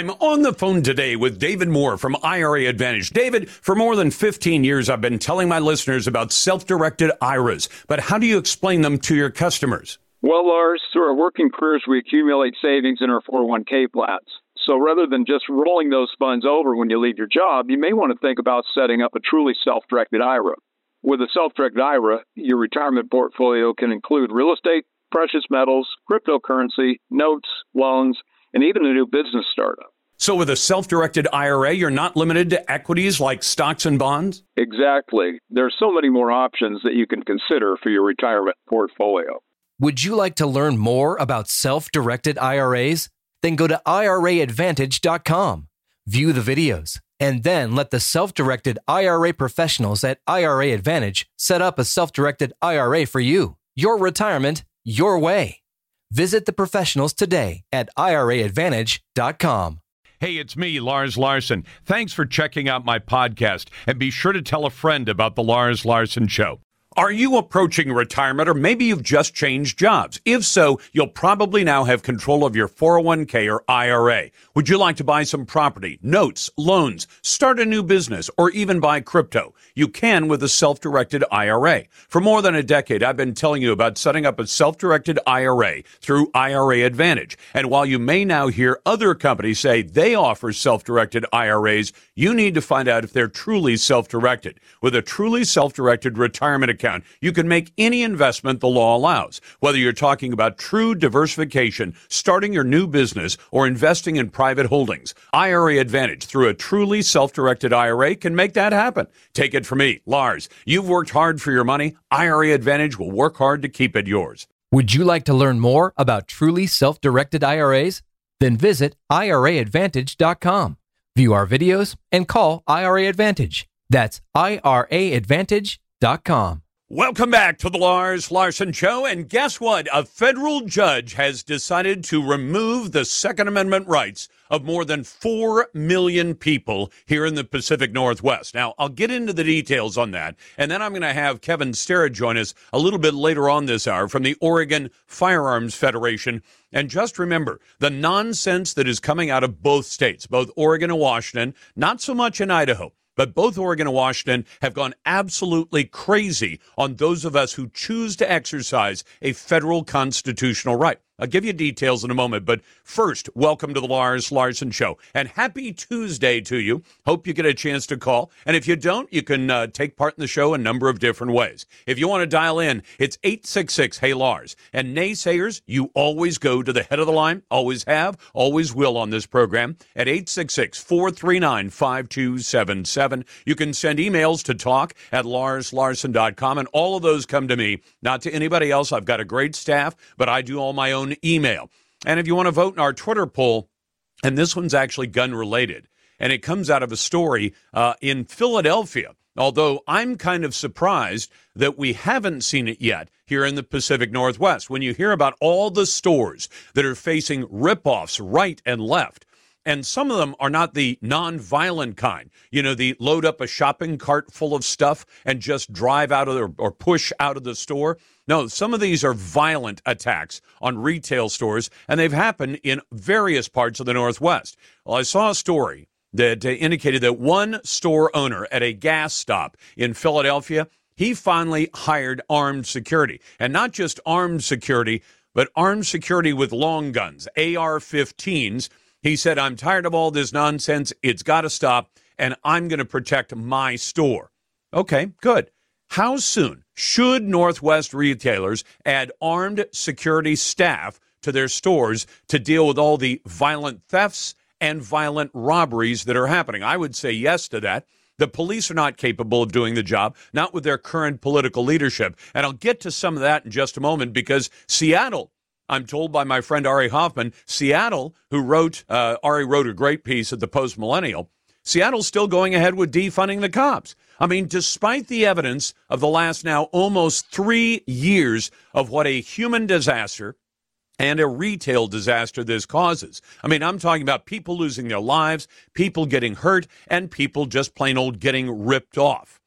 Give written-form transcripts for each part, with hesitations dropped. I'm on the phone today with David Moore from IRA Advantage. David, for more than 15 years, I've been telling my listeners about self-directed IRAs, but how do you explain them to your customers? Well, Lars, through our working careers, we accumulate savings in our 401k plans. So rather than just rolling those funds over when you leave your job, you may want to think about setting up a truly self-directed IRA. With a self-directed IRA, your retirement portfolio can include real estate, precious metals, cryptocurrency, notes, loans, and even a new business startup. So with a self-directed IRA, you're not limited to equities like stocks and bonds? Exactly. There are so many more options that you can consider for your retirement portfolio. Would you like to learn more about self-directed IRAs? Then go to IRAadvantage.com, view the videos, and then let the self-directed IRA professionals at IRA Advantage set up a self-directed IRA for you. Your retirement, your way. Visit the professionals today at IRAadvantage.com. Hey, it's me, Lars Larson. Thanks for checking out my podcast, and be sure to tell a friend about The Lars Larson Show. Are you approaching retirement, or maybe you've just changed jobs? If so, you'll probably now have control of your 401k or IRA. Would you like to buy some property, notes, loans, start a new business, or even buy crypto? You can with a self-directed IRA. For more than a decade, I've been telling you about setting up a self-directed IRA through IRA Advantage. And while you may now hear other companies say they offer self-directed IRAs, you need to find out if they're truly self-directed. With a truly self-directed retirement account, you can make any investment the law allows. Whether you're talking about true diversification, starting your new business, or investing in private holdings, IRA Advantage through a truly self-directed IRA can make that happen. Take it from me, Lars. You've worked hard for your money. IRA Advantage will work hard to keep it yours. Would you like to learn more about truly self-directed IRAs? Then visit IRAadvantage.com. View our videos and call IRA Advantage. That's IRAadvantage.com. Welcome back to the Lars Larson Show, and guess what? A federal judge has decided to remove the Second Amendment rights of more than 4 million people here in the Pacific Northwest. Now, I'll get into the details on that, and then I'm going to have Kevin Starrett join us a little bit later on this hour from the Oregon Firearms Federation. And just remember, the nonsense that is coming out of both states, both Oregon and Washington, not so much in Idaho, but both Oregon and Washington have gone absolutely crazy on those of us who choose to exercise a federal constitutional right. I'll give you details in a moment, but first, welcome to the Lars Larson Show, and happy Tuesday to you. Hope you get a chance to call, and if you don't, you can take part in the show a number of different ways. If you want to dial in, it's 866-HEY-LARS, and naysayers, you always go to the head of the line, always have, always will on this program, at 866-439-5277. You can send emails to talk@LarsLarson.com, and all of those come to me, not to anybody else. I've got a great staff, but I do all my own email. And if you want to vote in our Twitter poll, and this one's actually gun related, and it comes out of a story in Philadelphia, although I'm kind of surprised that we haven't seen it yet here in the Pacific Northwest. When you hear about all the stores that are facing ripoffs right and left, and some of them are not the non-violent kind, you know, the load up a shopping cart full of stuff and just drive out of the, or push out of the store. No, some of these are violent attacks on retail stores, and they've happened in various parts of the Northwest. Well, I saw a story that indicated that one store owner at a gas stop in Philadelphia, he finally hired armed security, and not just armed security, but armed security with long guns, AR-15s. He said, "I'm tired of all this nonsense. It's got to stop, and I'm going to protect my store." Okay, good. How soon should Northwest retailers add armed security staff to their stores to deal with all the violent thefts and violent robberies that are happening? I would say yes to that. The police are not capable of doing the job, not with their current political leadership. And I'll get to some of that in just a moment, because Seattle, I'm told by my friend Ari Hoffman, Seattle, who wrote, Ari wrote a great piece at the Post Millennial, Seattle's still going ahead with defunding the cops. I mean, despite the evidence of the last now almost 3 years of what a human disaster and a retail disaster this causes. I mean, I'm talking about people losing their lives, people getting hurt, and people just plain old getting ripped off.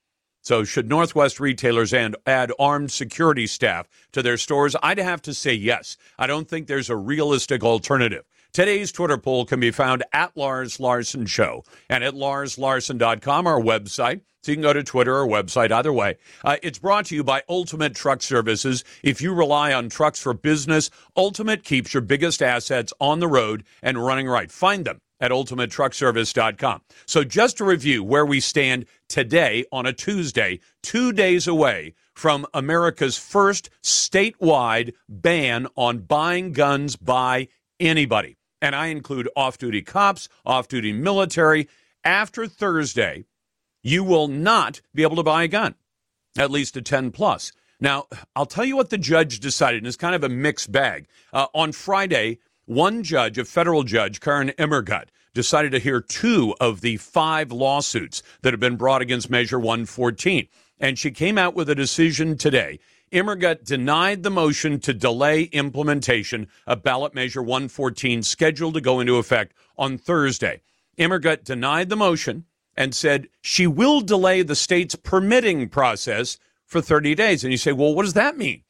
So should Northwest retailers add armed security staff to their stores? I'd have to say yes. I don't think there's a realistic alternative Today's Twitter poll can be found at Lars Larson Show and at LarsLarson.com, our website. So you can go to Twitter or website, either way. It's brought to you by Ultimate Truck Services. If you rely on trucks for business, Ultimate keeps your biggest assets on the road and running right. Find them at ultimatetruckservice.com. So just to review where we stand today on a Tuesday, 2 days away from America's first statewide ban on buying guns by anybody. And I include off-duty cops, off-duty military. After Thursday, you will not be able to buy a gun, at least a 10 plus. Now, I'll tell you what the judge decided, and it's kind of a mixed bag. On Friday, one judge, a federal judge, Karen Immergut, decided to hear two of the five lawsuits that have been brought against Measure 114. And she came out with a decision today. Immergut denied the motion to delay implementation of ballot Measure 114 scheduled to go into effect on Thursday. Immergut denied the motion and said she will delay the state's permitting process for 30 days. And you say, well, what does that mean?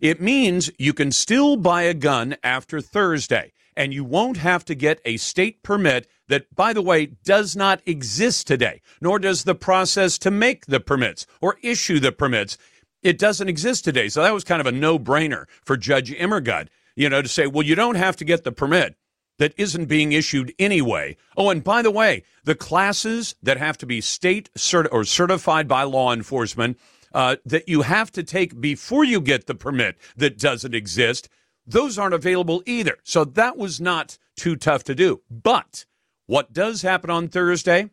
It means you can still buy a gun after Thursday, and you won't have to get a state permit that, by the way, does not exist today, nor does the process to make the permits or issue the permits. It doesn't exist today. So that was kind of a no-brainer for Judge Immergut, you know, to say, well, you don't have to get the permit that isn't being issued anyway. Oh, and by the way, the classes that have to be state certified by law enforcement that you have to take before you get the permit that doesn't exist, those aren't available either. So that was not too tough to do. But what does happen on Thursday?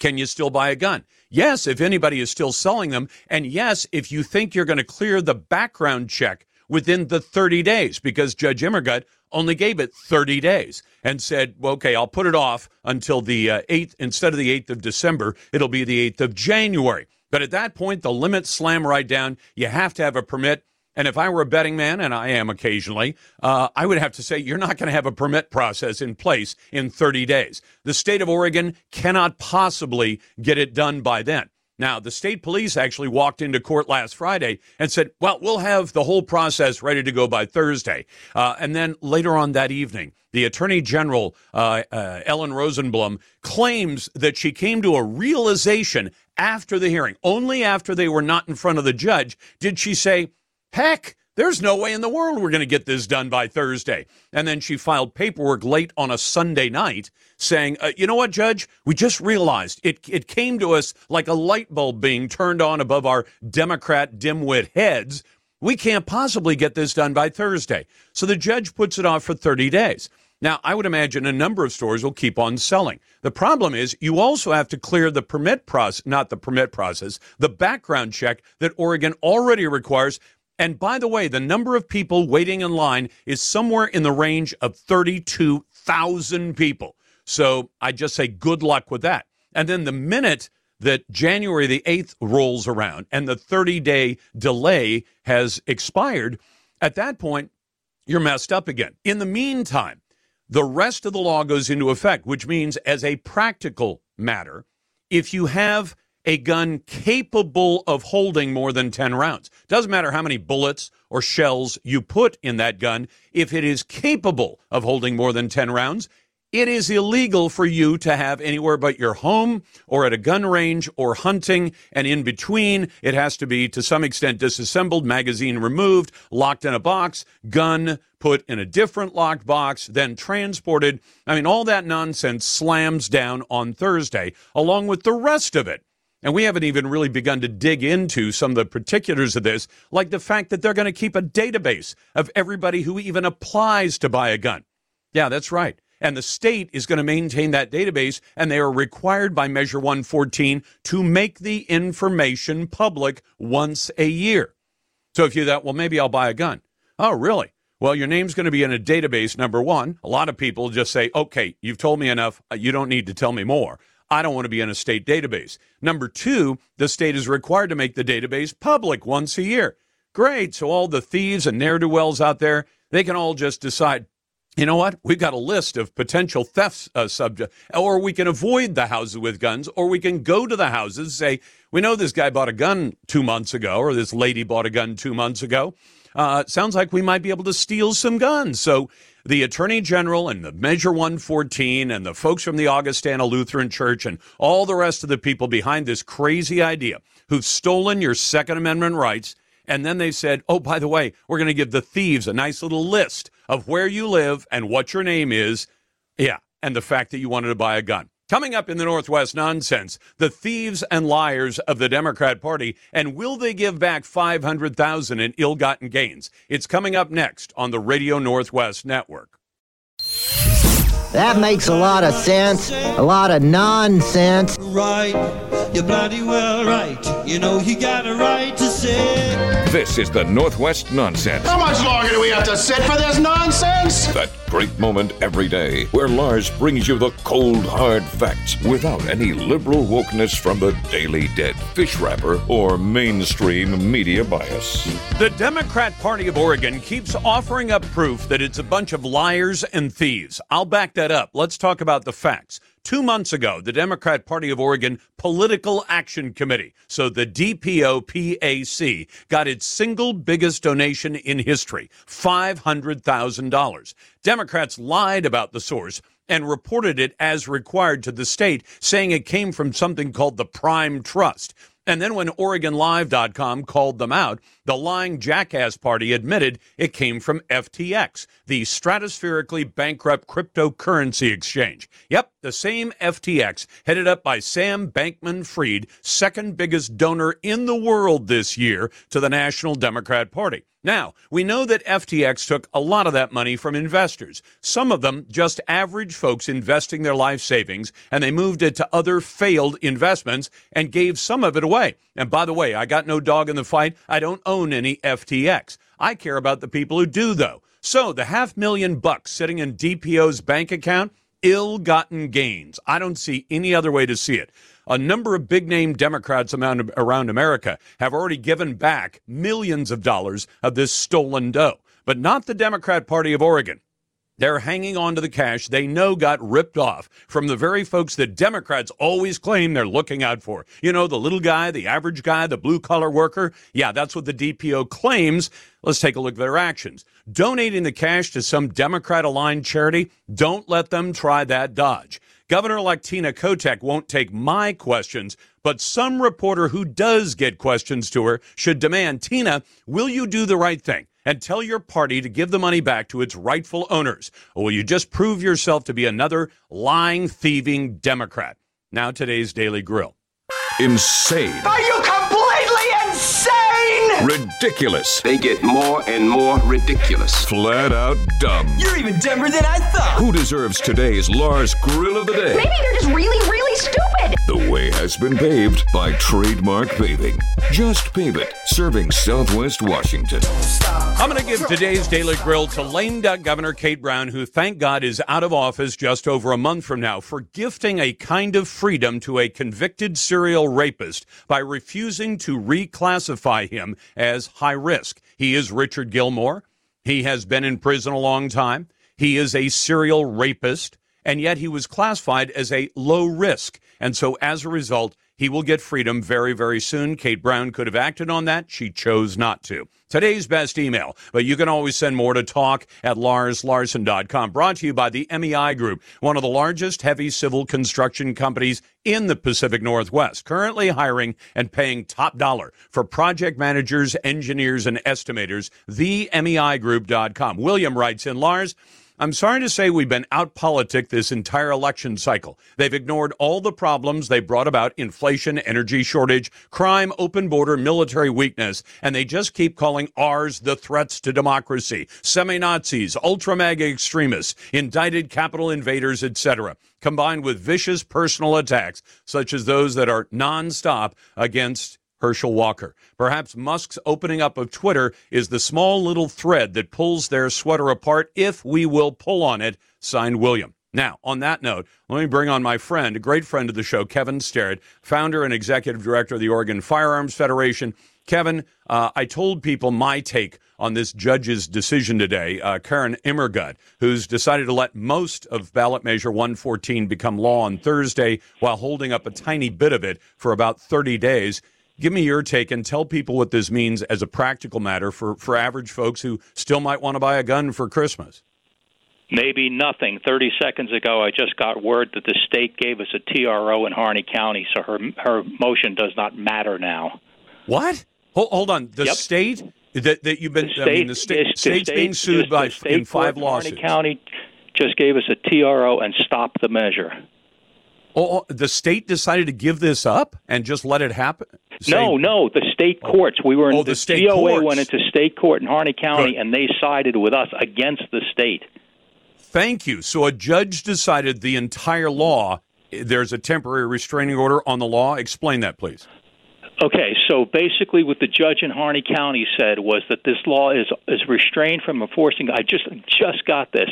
Can you still buy a gun? Yes, if anybody is still selling them. And yes, if you think you're going to clear the background check within the 30 days, because Judge Immergut only gave it 30 days and said, well, okay, I'll put it off until the 8th. Instead of the 8th of December, it'll be the 8th of January. But at that point, the limits slam right down. You have to have a permit. And if I were a betting man, and I am occasionally, I would have to say you're not going to have a permit process in place in 30 days. The state of Oregon cannot possibly get it done by then. Now, the state police actually walked into court last Friday and said, well, we'll have the whole process ready to go by Thursday. And then later on that evening, the Attorney General, Ellen Rosenblum, claims that she came to a realization after the hearing. Only after they were not in front of the judge did she say, heck, there's no way in the world we're going to get this done by Thursday. And then she filed paperwork late on a Sunday night saying, you know what, Judge, we just realized it came to us like a light bulb being turned on above our Democrat dimwit heads. We can't possibly get this done by Thursday. So the judge puts it off for 30 days. Now, I would imagine a number of stores will keep on selling. The problem is you also have to clear the the background check that Oregon already requires. And by the way, the number of people waiting in line is somewhere in the range of 32,000 people. So I just say good luck with that. And then the minute that January the 8th rolls around and the 30-day delay has expired, at that point, you're messed up again. In the meantime, the rest of the law goes into effect, which means as a practical matter, if you have a gun capable of holding more than 10 rounds. Doesn't matter how many bullets or shells you put in that gun. If it is capable of holding more than 10 rounds, it is illegal for you to have anywhere but your home or at a gun range or hunting. And in between, it has to be, to some extent, disassembled, magazine removed, locked in a box, gun put in a different locked box, then transported. I mean, all that nonsense slams down on Thursday, along with the rest of it. And we haven't even really begun to dig into some of the particulars of this, like the fact that they're going to keep a database of everybody who even applies to buy a gun. Yeah, that's right. And the state is going to maintain that database, and they are required by Measure 114 to make the information public once a year. So if you thought, well, maybe I'll buy a gun. Oh, really? Well, your name's going to be in a database, number one. A lot of people just say, okay, you've told me enough. You don't need to tell me more. I don't want to be in a state database. Number two, the state is required to make the database public once a year. Great. So all the thieves and ne'er-do-wells out there, they can all just decide, you know what? We've got a list of potential thefts subject, or we can avoid the houses with guns, or we can go to the houses, say, we know this guy bought a gun 2 months ago, or this lady bought a gun 2 months ago. sounds like we might be able to steal some guns. So the Attorney General and the Measure 114 and the folks from the Augustana Lutheran Church and all the rest of the people behind this crazy idea who've stolen your Second Amendment rights, and then they said, oh, by the way, we're going to give the thieves a nice little list of where you live and what your name is, and the fact that you wanted to buy a gun. Coming up in the Northwest Nonsense, the thieves and liars of the Democrat Party, and will they give back $500,000 in ill-gotten gains? It's coming up next on the Radio Northwest Network. That makes a lot of sense, a lot of nonsense. Right, you're bloody well right. You know you got a right to say. This is the Northwest Nonsense. How much longer do we have to sit for this nonsense? That great moment every day where Lars brings you the cold, hard facts without any liberal wokeness from the Daily Dead, fish wrapper, or mainstream media bias. The Democrat Party of Oregon keeps offering up proof that it's a bunch of liars and thieves. I'll back that up. Let's talk about the facts. 2 months ago, the Democrat Party of Oregon Political Action Committee, so the DPOPAC, got its single biggest donation in history, $500,000. Democrats lied about the source and reported it as required to the state, saying it came from something called the Prime Trust. And then when OregonLive.com called them out, the lying jackass party admitted it came from FTX, the stratospherically bankrupt cryptocurrency exchange. Yep, the same FTX, headed up by Sam Bankman-Fried, second biggest donor in the world this year to the National Democrat Party. Now, we know that FTX took a lot of that money from investors, some of them just average folks investing their life savings, and they moved it to other failed investments and gave some of it away. And by the way, I got no dog in the fight. I don't own any FTX. I care about the people who do, though. So the $500,000 sitting in DPO's bank account, ill-gotten gains. I don't see any other way to see it. A number of big-name Democrats around America have already given back millions of dollars of this stolen dough, but not the Democrat Party of Oregon. They're hanging on to the cash they know got ripped off from the very folks that Democrats always claim they're looking out for. You know, the little guy, the average guy, the blue-collar worker. Yeah, that's what the DPO claims. Let's take a look at their actions. Donating the cash to some Democrat-aligned charity, don't let them try that dodge. Governor-elect Tina Kotek won't take my questions, but some reporter who does get questions to her should demand, Tina, will you do the right thing and tell your party to give the money back to its rightful owners? Or will you just prove yourself to be another lying, thieving Democrat? Now today's Daily Grill. Insane. Are you completely insane? Ridiculous. They get more and more ridiculous. Flat out dumb. You're even dumber than I thought. Who deserves today's Lars Grill of the Day? Maybe they're just really, really stupid. The way has been paved by Trademark Paving. Just pave it. Serving Southwest Washington. I'm going to give today's Daily Grill to lame duck Governor Kate Brown, who, thank God, is out of office just over a month from now, for gifting a kind of freedom to a convicted serial rapist by refusing to reclassify him as high risk. He is Richard Gilmore. He has been in prison a long time. He is a serial rapist, and yet he was classified as a low risk. And so as a result, he will get freedom very, very soon. Kate Brown could have acted on that. She chose not to. Today's best email, but you can always send more to talk@LarsLarson.com. Brought to you by the MEI Group, one of the largest heavy civil construction companies in the Pacific Northwest, currently hiring and paying top dollar for project managers, engineers, and estimators, themeigroup.com. William writes in, Lars, I'm sorry to say we've been out-politicked this entire election cycle. They've ignored all the problems they brought about: inflation, energy shortage, crime, open border, military weakness, and they just keep calling ours the threats to democracy, semi-Nazis, ultra-mega extremists, indicted capital invaders, etc., combined with vicious personal attacks, such as those that are nonstop against Herschel Walker. Perhaps Musk's opening up of Twitter is the small little thread that pulls their sweater apart, if we will pull on it. Signed, William. Now, on that note, let me bring on my friend, a great friend of the show, Kevin Starrett, founder and executive director of the Oregon Firearms Federation. Kevin, I told people my take on this judge's decision today, Karen Immergut, who's decided to let most of ballot measure 114 become law on Thursday while holding up a tiny bit of it for about 30 days. Give me your take and tell people what this means as a practical matter for average folks who still might want to buy a gun for Christmas. Maybe nothing. 30 seconds ago, I just got word that the state gave us a TRO in Harney County, so her motion does not matter now. What? Hold on. The Yep. state that you've been – I mean, the state's being sued by in five lawsuits. Harney County just gave us a TRO and stopped the measure. Oh, the state decided to give this up and just let it happen? No, the state courts. We were in the state DOA courts. Went into state court in Harney County, and they sided with us against the state. Thank you. So a judge decided the entire law. There's a temporary restraining order on the law. Explain that, please. Okay, so basically what the judge in Harney County said was that this law is restrained from enforcing. I just got this.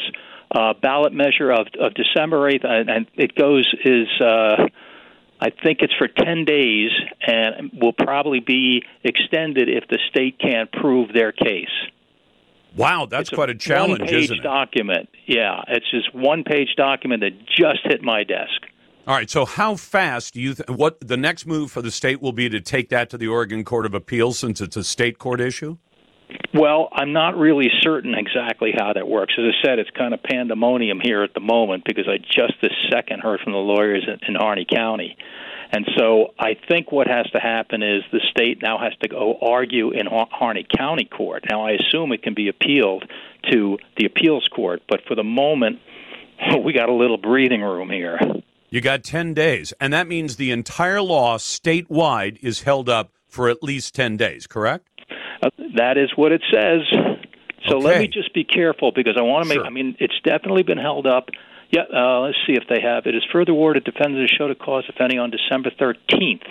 Ballot measure of December 8th, and it goes I think it's for 10 days, and will probably be extended if the state can't prove their case. Wow, that's quite a challenge, isn't it? It's a one-page document. Yeah, it's just one-page document that just hit my desk. All right, so how fast do you what the next move for the state will be to take that to the Oregon Court of Appeals, since it's a state court issue? Well, I'm not really certain exactly how that works. As I said, it's kind of pandemonium here at the moment because I just this second heard from the lawyers in Harney County. And so I think what has to happen is the state now has to go argue in Harney County court. Now, I assume it can be appealed to the appeals court, but for the moment, we got a little breathing room here. You got 10 days, and that means the entire law statewide is held up for at least 10 days, correct? That is what it says. So okay. Let me just be careful because I want to make sure. I mean, it's definitely been held up. Yeah, let's see if they have. It is further ordered defendants showed a cause, if any, on December 13th.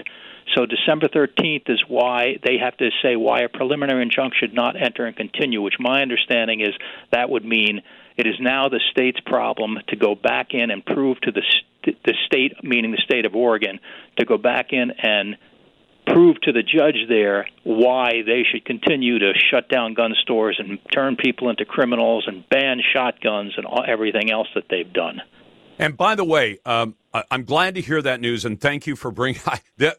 So December 13th is why they have to say why a preliminary injunction should not enter and continue, which my understanding is that would mean it is now the state's problem to go back in and prove to the state, meaning the state of Oregon, to go back in and prove to the judge there why they should continue to shut down gun stores and turn people into criminals and ban shotguns and everything else that they've done. And by the way, I'm glad to hear that news, and thank you for bringing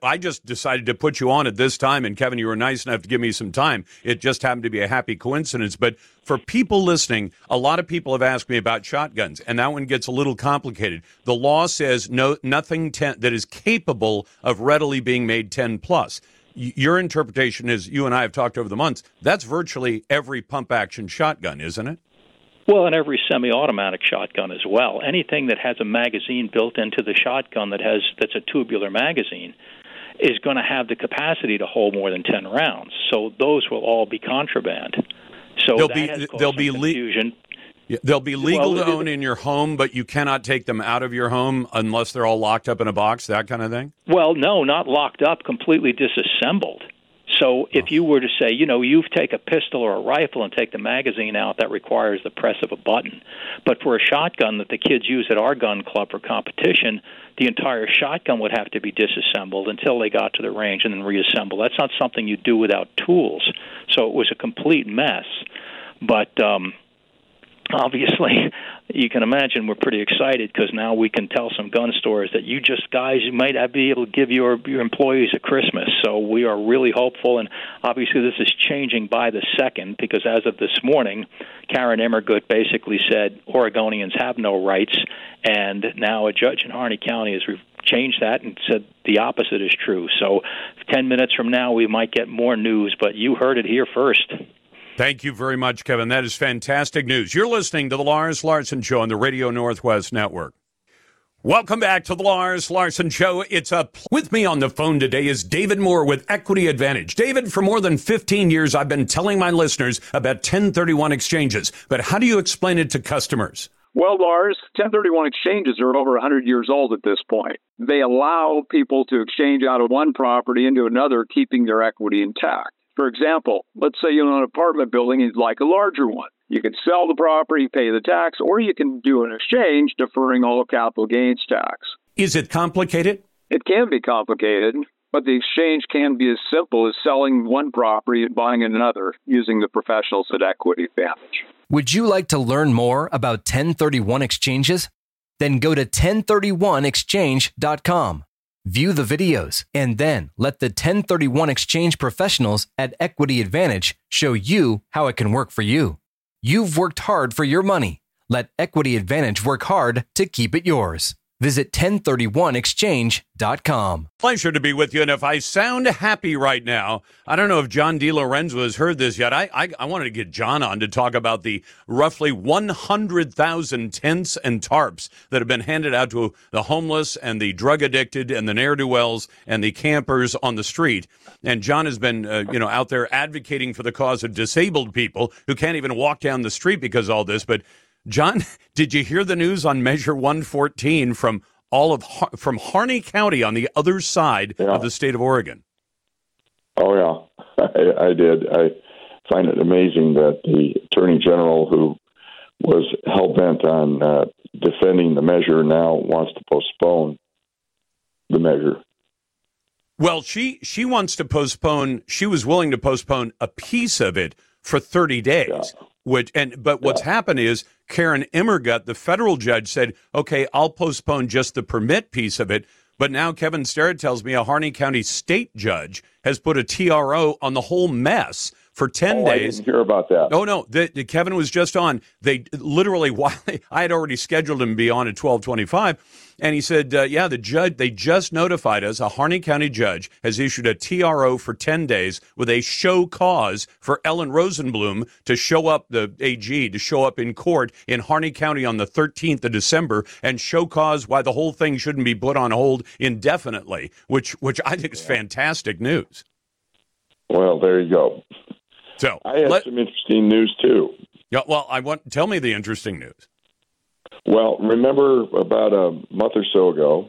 I just decided to put you on at this time, and Kevin, you were nice enough to give me some time. It just happened to be a happy coincidence. But for people listening, a lot of people have asked me about shotguns, and that one gets a little complicated. The law says nothing that is capable of readily being made 10+. Your interpretation is, you and I have talked over the months, that's virtually every pump-action shotgun, isn't it? Well, and every semi-automatic shotgun as well. Anything that has a magazine built into the shotgun that's a tubular magazine is going to have the capacity to hold more than 10 rounds. So those will all be contraband. So they'll be legal to own in your home, but you cannot take them out of your home unless they're all locked up in a box, that kind of thing? Well, no, not locked up, completely disassembled. So if you were to say, you take a pistol or a rifle and take the magazine out, that requires the press of a button. But for a shotgun that the kids use at our gun club for competition, the entire shotgun would have to be disassembled until they got to the range and then reassembled. That's not something you do without tools. So it was a complete mess. But obviously, you can imagine we're pretty excited because now we can tell some gun stores that you might be able to give your employees a Christmas. So we are really hopeful, and obviously this is changing by the second because as of this morning, Karen Immergut basically said Oregonians have no rights, and now a judge in Harney County has changed that and said the opposite is true. So 10 minutes from now, we might get more news, but you heard it here first. Thank you very much, Kevin. That is fantastic news. You're listening to the Lars Larson Show on the Radio Northwest Network. Welcome back to the Lars Larson Show. It's up. With me on the phone today is David Moore with Equity Advantage. David, for more than 15 years, I've been telling my listeners about 1031 exchanges, but how do you explain it to customers? Well, Lars, 1031 exchanges are over 100 years old at this point. They allow people to exchange out of one property into another, keeping their equity intact. For example, let's say you own an apartment building and you'd like a larger one. You could sell the property, pay the tax, or you can do an exchange, deferring all capital gains tax. Is it complicated? It can be complicated, but the exchange can be as simple as selling one property and buying another using the professionals at Equity Advantage. Would you like to learn more about 1031 exchanges? Then go to 1031exchange.com. View the videos, and then let the 1031 exchange professionals at Equity Advantage show you how it can work for you. You've worked hard for your money. Let Equity Advantage work hard to keep it yours. Visit 1031exchange.com. Pleasure to be with you. And if I sound happy right now, I don't know if John DiLorenzo has heard this yet. I wanted to get John on to talk about the roughly 100,000 tents and tarps that have been handed out to the homeless and the drug addicted and the ne'er-do-wells and the campers on the street. And John has been out there advocating for the cause of disabled people who can't even walk down the street because of all this. But John, did you hear the news on Measure 114 from Harney County on the other side of the state of Oregon? Oh, yeah, I did. I find it amazing that the Attorney General, who was hell-bent on defending the measure, now wants to postpone the measure. Well, she wants to postpone. She was willing to postpone a piece of it for 30 days. Yeah. But what's happened is Karen Immergut, the federal judge, said, okay, I'll postpone just the permit piece of it. But now Kevin Starrett tells me a Harney County state judge has put a TRO on the whole mess for 10 days. I didn't hear about that. Oh, no. Kevin was just on. They literally, I had already scheduled him to be on at 12:25. And he said, the judge, they just notified us, a Harney County judge has issued a TRO for 10 days with a show cause for Ellen Rosenblum to show up, the AG, to show up in court in Harney County on the 13th of December and show cause why the whole thing shouldn't be put on hold indefinitely, which I think is fantastic news. Well, there you go. So I have some interesting news, too. Yeah, well, tell me the interesting news. Well, remember about a month or so ago,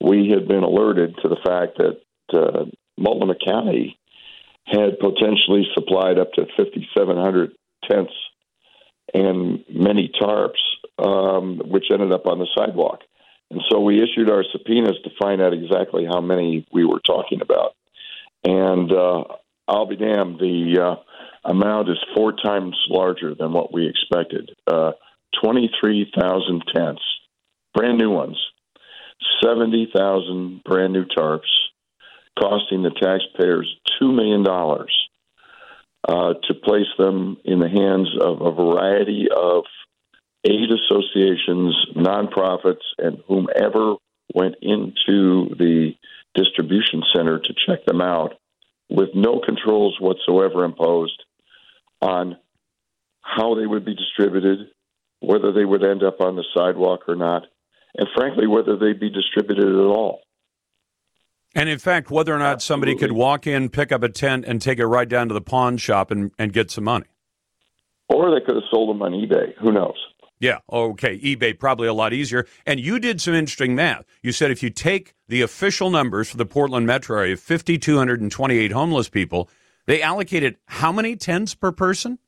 we had been alerted to the fact that Multnomah County had potentially supplied up to 5,700 tents and many tarps, which ended up on the sidewalk. And so we issued our subpoenas to find out exactly how many we were talking about. And I'll be damned, the amount is 4 times larger than what we expected. 23,000 tents, brand new ones, 70,000 brand new tarps, costing the taxpayers $2 million to place them in the hands of a variety of aid associations, nonprofits, and whomever went into the distribution center to check them out, with no controls whatsoever imposed on how they would be distributed, whether they would end up on the sidewalk or not, and frankly, whether they'd be distributed at all. And in fact, whether or not somebody could walk in, pick up a tent, and take it right down to the pawn shop and get some money. Or they could have sold them on eBay. Who knows? Yeah, okay, eBay, probably a lot easier. And you did some interesting math. You said if you take the official numbers for the Portland metro area, 5,228 homeless people, they allocated how many tents per person?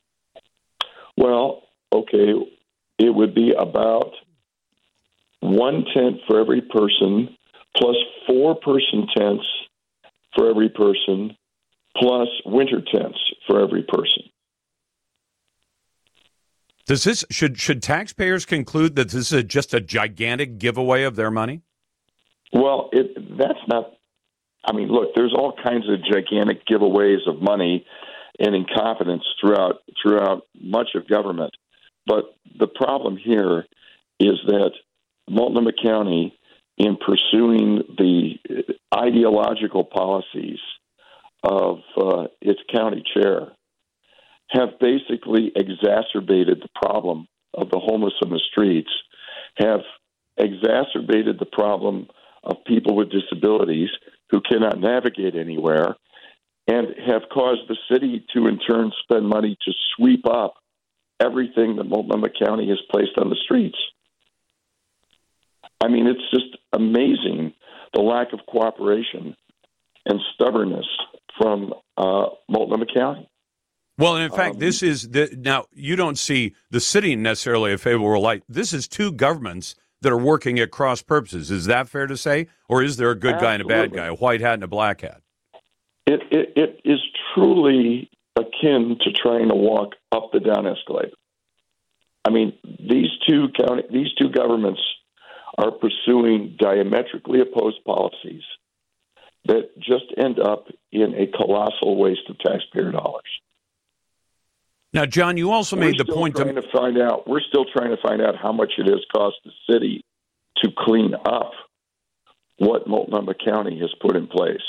Well, okay, it would be about one tent for every person, plus 4-person tents for every person, plus winter tents for every person. Does this should taxpayers conclude that this is just a gigantic giveaway of their money? Well, that's not. I mean, look, there's all kinds of gigantic giveaways of money and incompetence throughout much of government, but the problem here is that Multnomah County, in pursuing the ideological policies of its county chair, have basically exacerbated the problem of the homeless on the streets, have exacerbated the problem of people with disabilities who cannot navigate anywhere, and have caused the city to, in turn, spend money to sweep up everything that Multnomah County has placed on the streets. I mean, it's just amazing the lack of cooperation and stubbornness from Multnomah County. Well, and in fact, this is now you don't see the city necessarily a favorable light. This is two governments that are working at cross purposes. Is that fair to say? Or is there a good guy and a bad guy, a white hat and a black hat? It is truly akin to trying to walk up the down escalator. I mean, these two governments are pursuing diametrically opposed policies that just end up in a colossal waste of taxpayer dollars. Now, John, you also made the point to find out. We're still trying to find out how much it has cost the city to clean up what Multnomah County has put in place,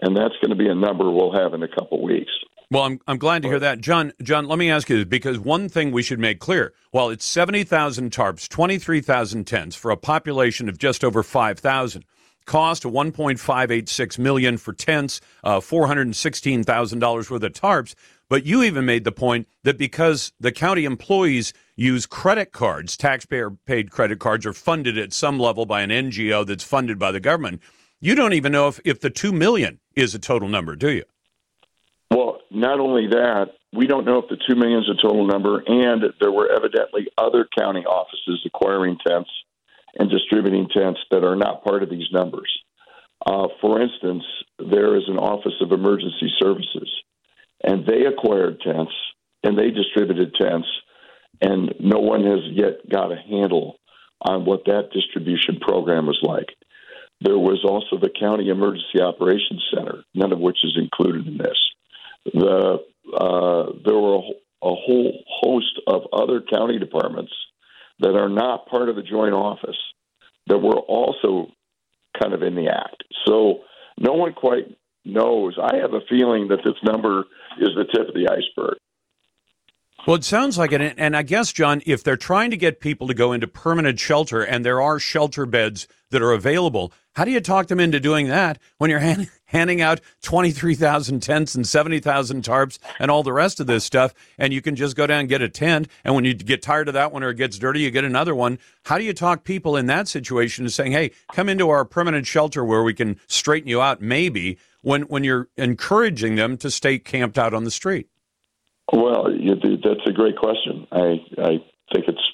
and that's going to be a number we'll have in a couple weeks. Well, I'm glad to hear that, John. John, let me ask you this, because one thing we should make clear: while it's 70,000 tarps, 23,000 tents for a population of just over 5,000. Cost $1.586 million for tents, $416,000 worth of tarps. But you even made the point that because the county employees use credit cards, taxpayer-paid credit cards are funded at some level by an NGO that's funded by the government, you don't even know if the $2 million is a total number, do you? Well, not only that, we don't know if the $2 million is a total number, and there were evidently other county offices acquiring tents and distributing tents that are not part of these numbers. For instance, there is an Office of Emergency Services, and they acquired tents, and they distributed tents, and no one has yet got a handle on what that distribution program was like. There was also the County Emergency Operations Center, none of which is included in this. There were a whole host of other county departments that are not part of the joint office that were also kind of in the act. So no one quite knows. I have a feeling that this number is the tip of the iceberg. Well, it sounds like it. And I guess, John, if they're trying to get people to go into permanent shelter and there are shelter beds that are available, how do you talk them into doing that when you're handing out 23,000 tents and 70,000 tarps and all the rest of this stuff, and you can just go down and get a tent, and when you get tired of that one or it gets dirty, you get another one? How do you talk people in that situation to saying, hey, come into our permanent shelter where we can straighten you out maybe, when you're encouraging them to stay camped out on the street? Well, that's a great question. I think it's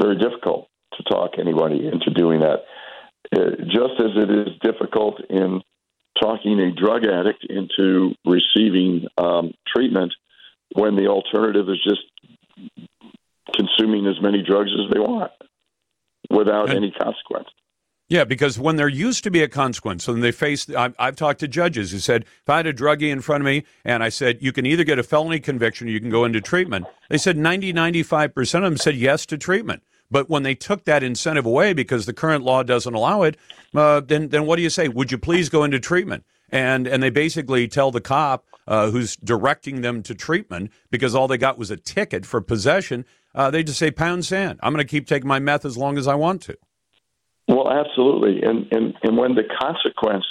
very difficult to talk anybody into doing that, just as it is difficult in talking a drug addict into receiving treatment when the alternative is just consuming as many drugs as they want without any consequence. Yeah, because when there used to be a consequence and they face, I've talked to judges who said, if I had a druggie in front of me and I said, you can either get a felony conviction or you can go into treatment, they said 90-95% of them said yes to treatment. But when they took that incentive away because the current law doesn't allow it, then what do you say? Would you please go into treatment? And they basically tell the cop who's directing them to treatment, because all they got was a ticket for possession, they just say, pound sand. I'm going to keep taking my meth as long as I want to. Well, absolutely. And when the consequence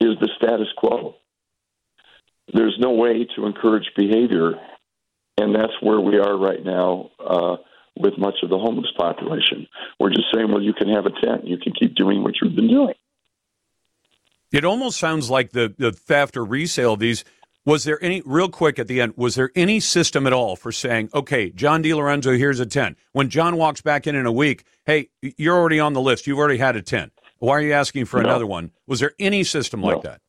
is the status quo, there's no way to encourage behavior. And that's where we are right now with much of the homeless population. We're just saying, well, you can have a tent. You can keep doing what you've been doing. It almost sounds like the theft or resale of these. Was there any, real quick at the end, was there any system at all for saying, okay, John DiLorenzo, here's a tent. When John walks back in a week, hey, you're already on the list. You've already had a tent. Why are you asking for another one? Was there any system like that?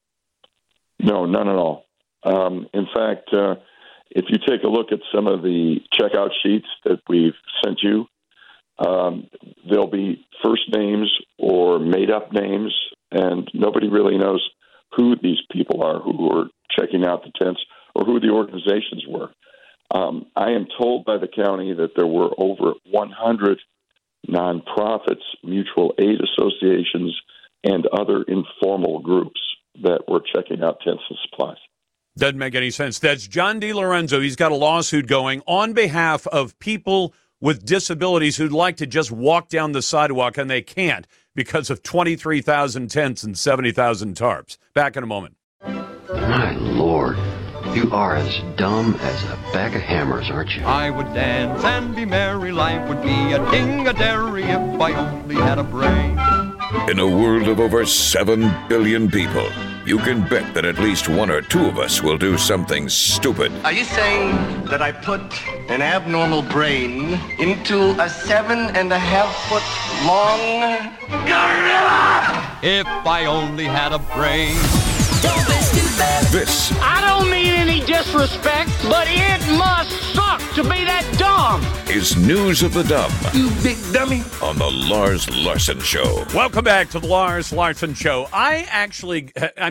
No, none at all. In fact, if you take a look at some of the checkout sheets that we've sent you, there'll be first names or made-up names, and nobody really knows who these people are who are checking out the tents or who the organizations were. I am told by the county that there were over 100 nonprofits, mutual aid associations, and other informal groups that were checking out tents and supplies. Doesn't make any sense. That's John DiLorenzo. He's got a lawsuit going on behalf of people with disabilities who'd like to just walk down the sidewalk, and they can't because of 23,000 tents and 70,000 tarps. Back in a moment. My Lord, you are as dumb as a bag of hammers, aren't you? I would dance and be merry. Life would be a ding-a-dairy if I only had a brain. In a world of over 7 billion people, you can bet that at least one or two of us will do something stupid. Are you saying that I put an abnormal brain into a 7.5 foot long gorilla? If I only had a brain. Don't be stupid. This. I don't mean any disrespect, but it must suck to be that dumb. Is News of the Dumb. You big dummy. On the Lars Larson Show. Welcome back to the Lars Larson Show. I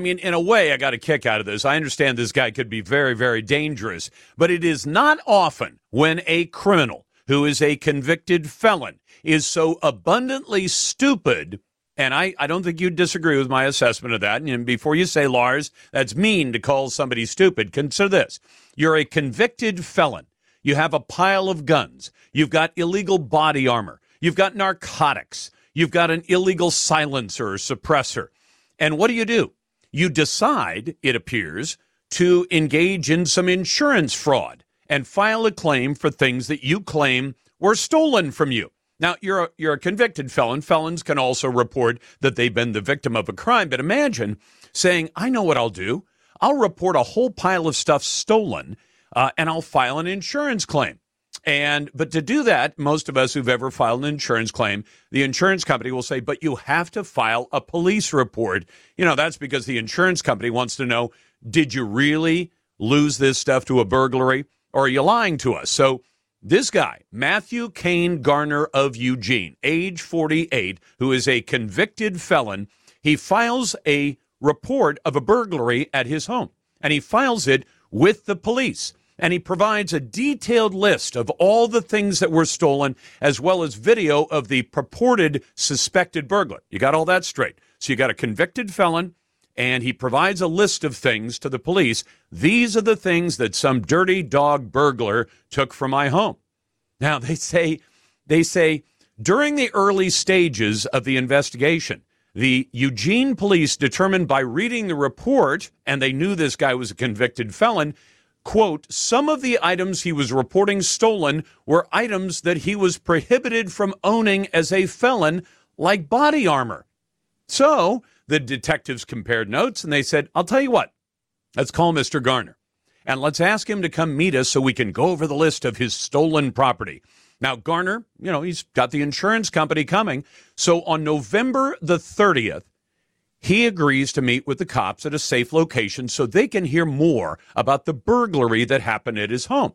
mean, in a way, I got a kick out of this. I understand this guy could be very, very dangerous, but it is not often when a criminal who is a convicted felon is so abundantly stupid. And I don't think you'd disagree with my assessment of that. And before you say, Lars, that's mean to call somebody stupid, consider this. You're a convicted felon. You have a pile of guns. You've got illegal body armor. You've got narcotics. You've got an illegal silencer or suppressor. And what do? You decide, it appears, to engage in some insurance fraud and file a claim for things that you claim were stolen from you. Now, you're a convicted felon. Felons can also report that they've been the victim of a crime. But imagine saying, I know what I'll do. I'll report a whole pile of stuff stolen, and I'll file an insurance claim. But to do that, most of us who've ever filed an insurance claim, the insurance company will say, but you have to file a police report. You know, that's because the insurance company wants to know, did you really lose this stuff to a burglary? Or are you lying to us? So this guy, Matthew Kane Garner of Eugene, age 48, who is a convicted felon, he files a report of a burglary at his home, and he files it with the police, and he provides a detailed list of all the things that were stolen, as well as video of the purported suspected burglar. You got all that straight. So you got a convicted felon, and he provides a list of things to the police. These are the things that some dirty dog burglar took from my home. Now, they say, during the early stages of the investigation, the Eugene police determined by reading the report, and they knew this guy was a convicted felon, quote, some of the items he was reporting stolen were items that he was prohibited from owning as a felon, like body armor. So the detectives compared notes, and they said, I'll tell you what, let's call Mr. Garner, and let's ask him to come meet us so we can go over the list of his stolen property. Now, Garner, you know, he's got the insurance company coming. So on November the 30th, he agrees to meet with the cops at a safe location so they can hear more about the burglary that happened at his home.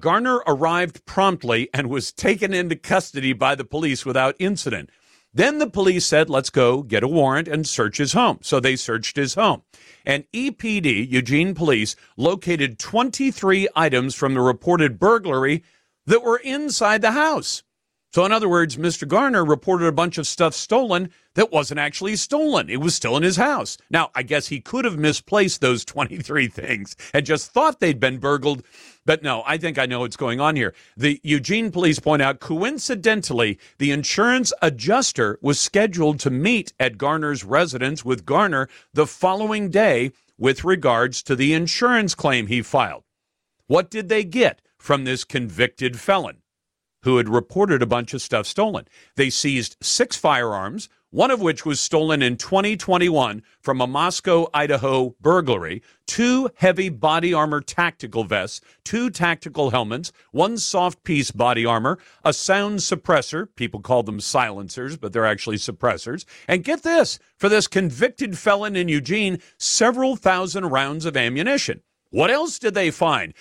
Garner arrived promptly and was taken into custody by the police without incident. Then the police said, let's go get a warrant and search his home. So they searched his home. And EPD, Eugene Police, located 23 items from the reported burglary that were inside the house. So in other words, Mr. Garner reported a bunch of stuff stolen that wasn't actually stolen. It was still in his house. Now, I guess he could have misplaced those 23 things and just thought they'd been burgled. But no, I think I know what's going on here. The Eugene police point out, coincidentally, the insurance adjuster was scheduled to meet at Garner's residence with Garner the following day with regards to the insurance claim he filed. What did they get from this convicted felon who had reported a bunch of stuff stolen? They seized 6 firearms, one of which was stolen in 2021 from a Moscow, Idaho burglary, 2 heavy body armor tactical vests, 2 tactical helmets, 1 soft piece body armor, a sound suppressor, people call them silencers, but they're actually suppressors, and get this, for this convicted felon in Eugene, several thousand rounds of ammunition. What else did they find?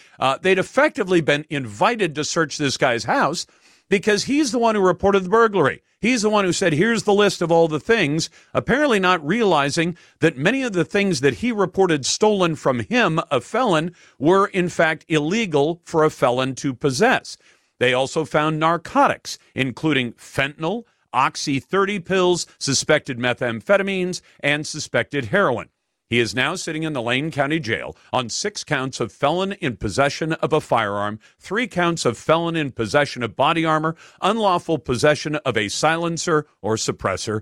They'd effectively been invited to search this guy's house because he's the one who reported the burglary. He's the one who said, here's the list of all the things, apparently not realizing that many of the things that he reported stolen from him, a felon, were in fact illegal for a felon to possess. They also found narcotics, including fentanyl, Oxy 30 pills, suspected methamphetamines, and suspected heroin. He is now sitting in the Lane County Jail on 6 counts of felon in possession of a firearm, 3 counts of felon in possession of body armor, unlawful possession of a silencer or suppressor.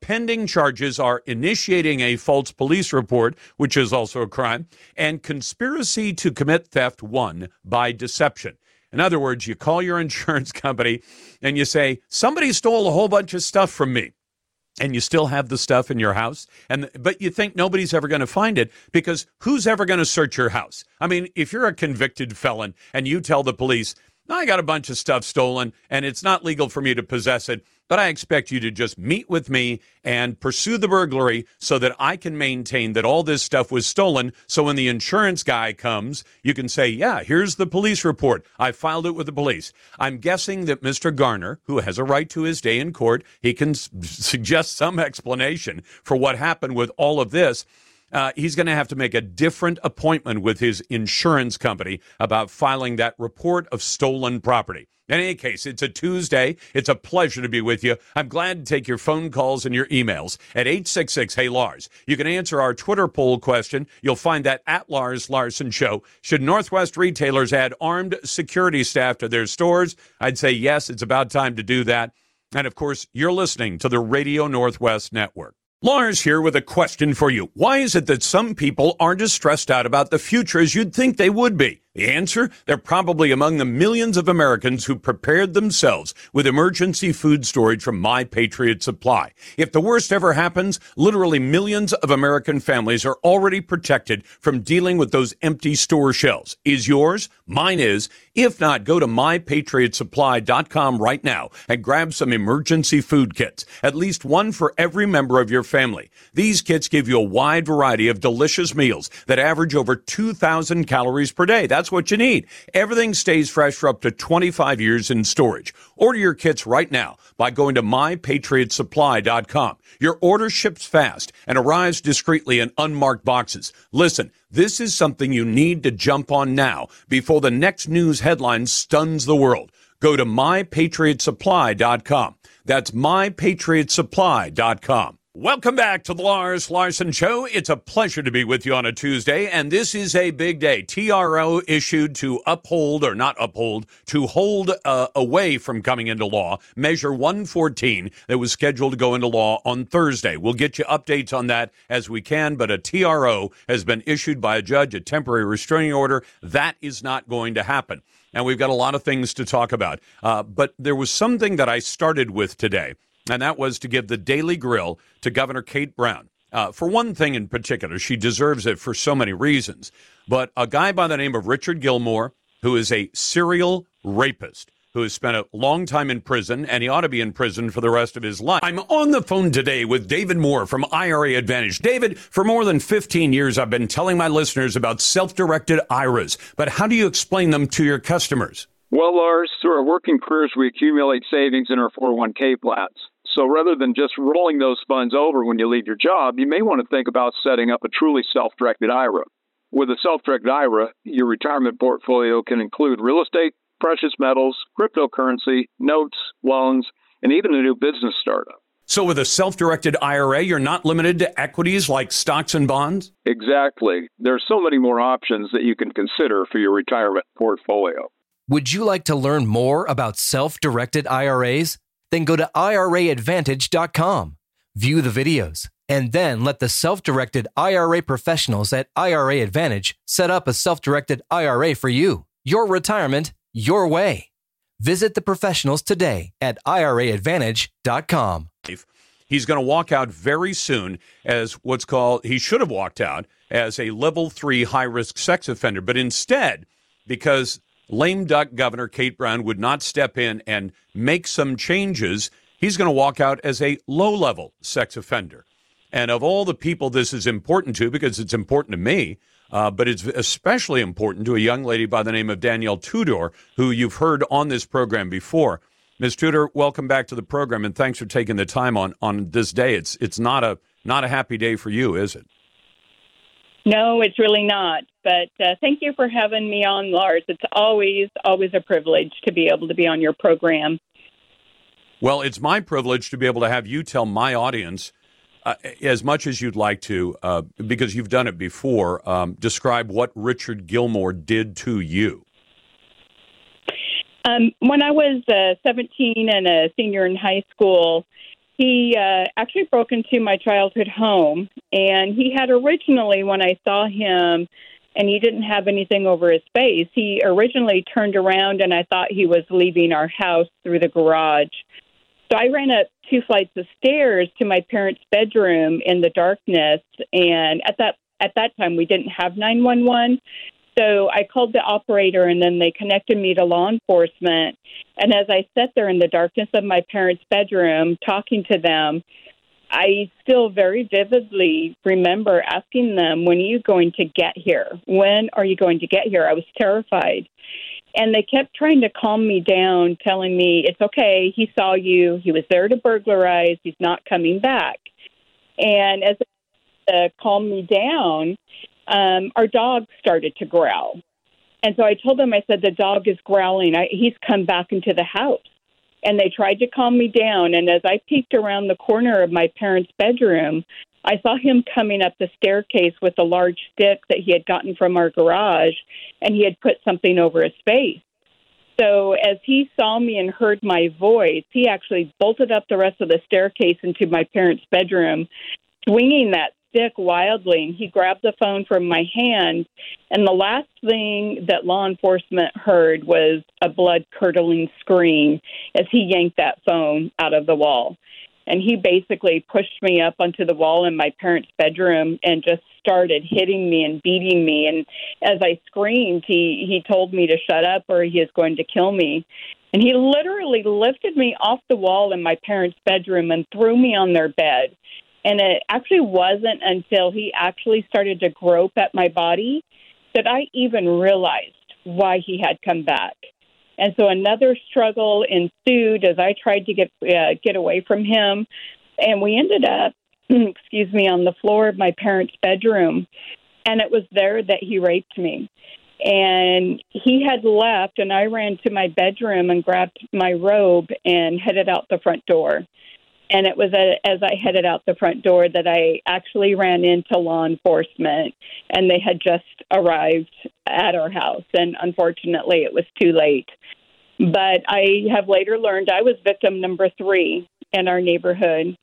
Pending charges are initiating a false police report, which is also a crime, and conspiracy to commit theft one by deception. In other words, you call your insurance company and you say, somebody stole a whole bunch of stuff from me. And you still have the stuff in your house, but you think nobody's ever going to find it because who's ever going to search your house? I mean, if you're a convicted felon and you tell the police, I got a bunch of stuff stolen and it's not legal for me to possess it, but I expect you to just meet with me and pursue the burglary so that I can maintain that all this stuff was stolen. So when the insurance guy comes, you can say, yeah, here's the police report. I filed it with the police. I'm guessing that Mr. Garner, who has a right to his day in court, he can suggest some explanation for what happened with all of this. He's going to have to make a different appointment with his insurance company about filing that report of stolen property. In any case, it's a Tuesday. It's a pleasure to be with you. I'm glad to take your phone calls and your emails at 866-HEY-LARS. You can answer our Twitter poll question. You'll find that at Lars Larson Show. Should Northwest retailers add armed security staff to their stores? I'd say yes, it's about time to do that. And, of course, you're listening to the Radio Northwest Network. Lars here with a question for you. Why is it that some people aren't as stressed out about the future as you'd think they would be? The answer? They're probably among the millions of Americans who prepared themselves with emergency food storage from My Patriot Supply. If the worst ever happens, literally millions of American families are already protected from dealing with those empty store shelves. Is yours? Mine is. If not, go to MyPatriotSupply.com right now and grab some emergency food kits, at least one for every member of your family. These kits give you a wide variety of delicious meals that average over 2,000 calories per day. That's what you need. Everything stays fresh for up to 25 years in storage. Order your kits right now by going to MyPatriotSupply.com. Your order ships fast and arrives discreetly in unmarked boxes. Listen, this is something you need to jump on now before the next news headline stuns the world. Go to MyPatriotSupply.com. That's MyPatriotSupply.com. Welcome back to the Lars Larson Show. It's a pleasure to be with you on a Tuesday, and this is a big day. TRO issued to hold away from coming into law, Measure 114 that was scheduled to go into law on Thursday. We'll get you updates on that as we can, but a TRO has been issued by a judge, a temporary restraining order. That is not going to happen. And we've got a lot of things to talk about. But there was something that I started with today. And that was to give the Daily Grill to Governor Kate Brown. For one thing in particular, she deserves it for so many reasons. But a guy by the name of Richard Gilmore, who is a serial rapist, who has spent a long time in prison, and he ought to be in prison for the rest of his life. I'm on the phone today with David Moore from IRA Advantage. David, for more than 15 years, I've been telling my listeners about self-directed IRAs. But how do you explain them to your customers? Well, Lars, through our working careers, we accumulate savings in our 401k plans. So rather than just rolling those funds over when you leave your job, you may want to think about setting up a truly self-directed IRA. With a self-directed IRA, your retirement portfolio can include real estate, precious metals, cryptocurrency, notes, loans, and even a new business startup. So with a self-directed IRA, you're not limited to equities like stocks and bonds? Exactly. There are so many more options that you can consider for your retirement portfolio. Would you like to learn more about self-directed IRAs? Then go to IRAadvantage.com, view the videos, and then let the self-directed IRA professionals at IRA Advantage set up a self-directed IRA for you. Your retirement, your way. Visit the professionals today at IRAadvantage.com. He's going to walk out very soon as what's called, he should have walked out as a level 3 high-risk sex offender, but instead, because lame duck Governor Kate Brown would not step in and make some changes, he's going to walk out as a low-level sex offender. And of all the people this is important to, because it's important to me, but it's especially important to a young lady by the name of Danielle Tudor, who you've heard on this program before. Ms. Tudor, welcome back to the program, and thanks for taking the time on this day. It's not a happy day for you, is it? No, it's really not. But thank you for having me on, Lars. It's always a privilege to be able to be on your program. Well, it's my privilege to be able to have you tell my audience as much as you'd like to, because you've done it before, describe what Richard Gilmore did to you. When I was 17 and a senior in high school, he actually broke into my childhood home, and he had originally, when I saw him, and he didn't have anything over his face, he originally turned around, and I thought he was leaving our house through the garage. So I ran up 2 flights of stairs to my parents' bedroom in the darkness, and at that time, we didn't have 911. So I called the operator, and then they connected me to law enforcement. And as I sat there in the darkness of my parents' bedroom talking to them, I still very vividly remember asking them, when are you going to get here? When are you going to get here? I was terrified. And they kept trying to calm me down, telling me, it's okay, he saw you, he was there to burglarize, he's not coming back. And as they calmed me down, our dog started to growl. And so I told them, I said, the dog is growling. He's come back into the house. And they tried to calm me down. And as I peeked around the corner of my parents' bedroom, I saw him coming up the staircase with a large stick that he had gotten from our garage, and he had put something over his face. So as he saw me and heard my voice, he actually bolted up the rest of the staircase into my parents' bedroom, swinging that stick wildly, and he grabbed the phone from my hand. And the last thing that law enforcement heard was a blood-curdling scream as he yanked that phone out of the wall. And he basically pushed me up onto the wall in my parents' bedroom and just started hitting me and beating me. And as I screamed, he told me to shut up or he is going to kill me. And he literally lifted me off the wall in my parents' bedroom and threw me on their bed. And it actually wasn't until he actually started to grope at my body that I even realized why he had come back. And so another struggle ensued as I tried to get away from him. And we ended up, on the floor of my parents' bedroom. And it was there that he raped me. And he had left, and I ran to my bedroom and grabbed my robe and headed out the front door. And it was as I headed out the front door that I actually ran into law enforcement, and they had just arrived at our house. And unfortunately, it was too late. But I have later learned I was victim number 3 in our neighborhood,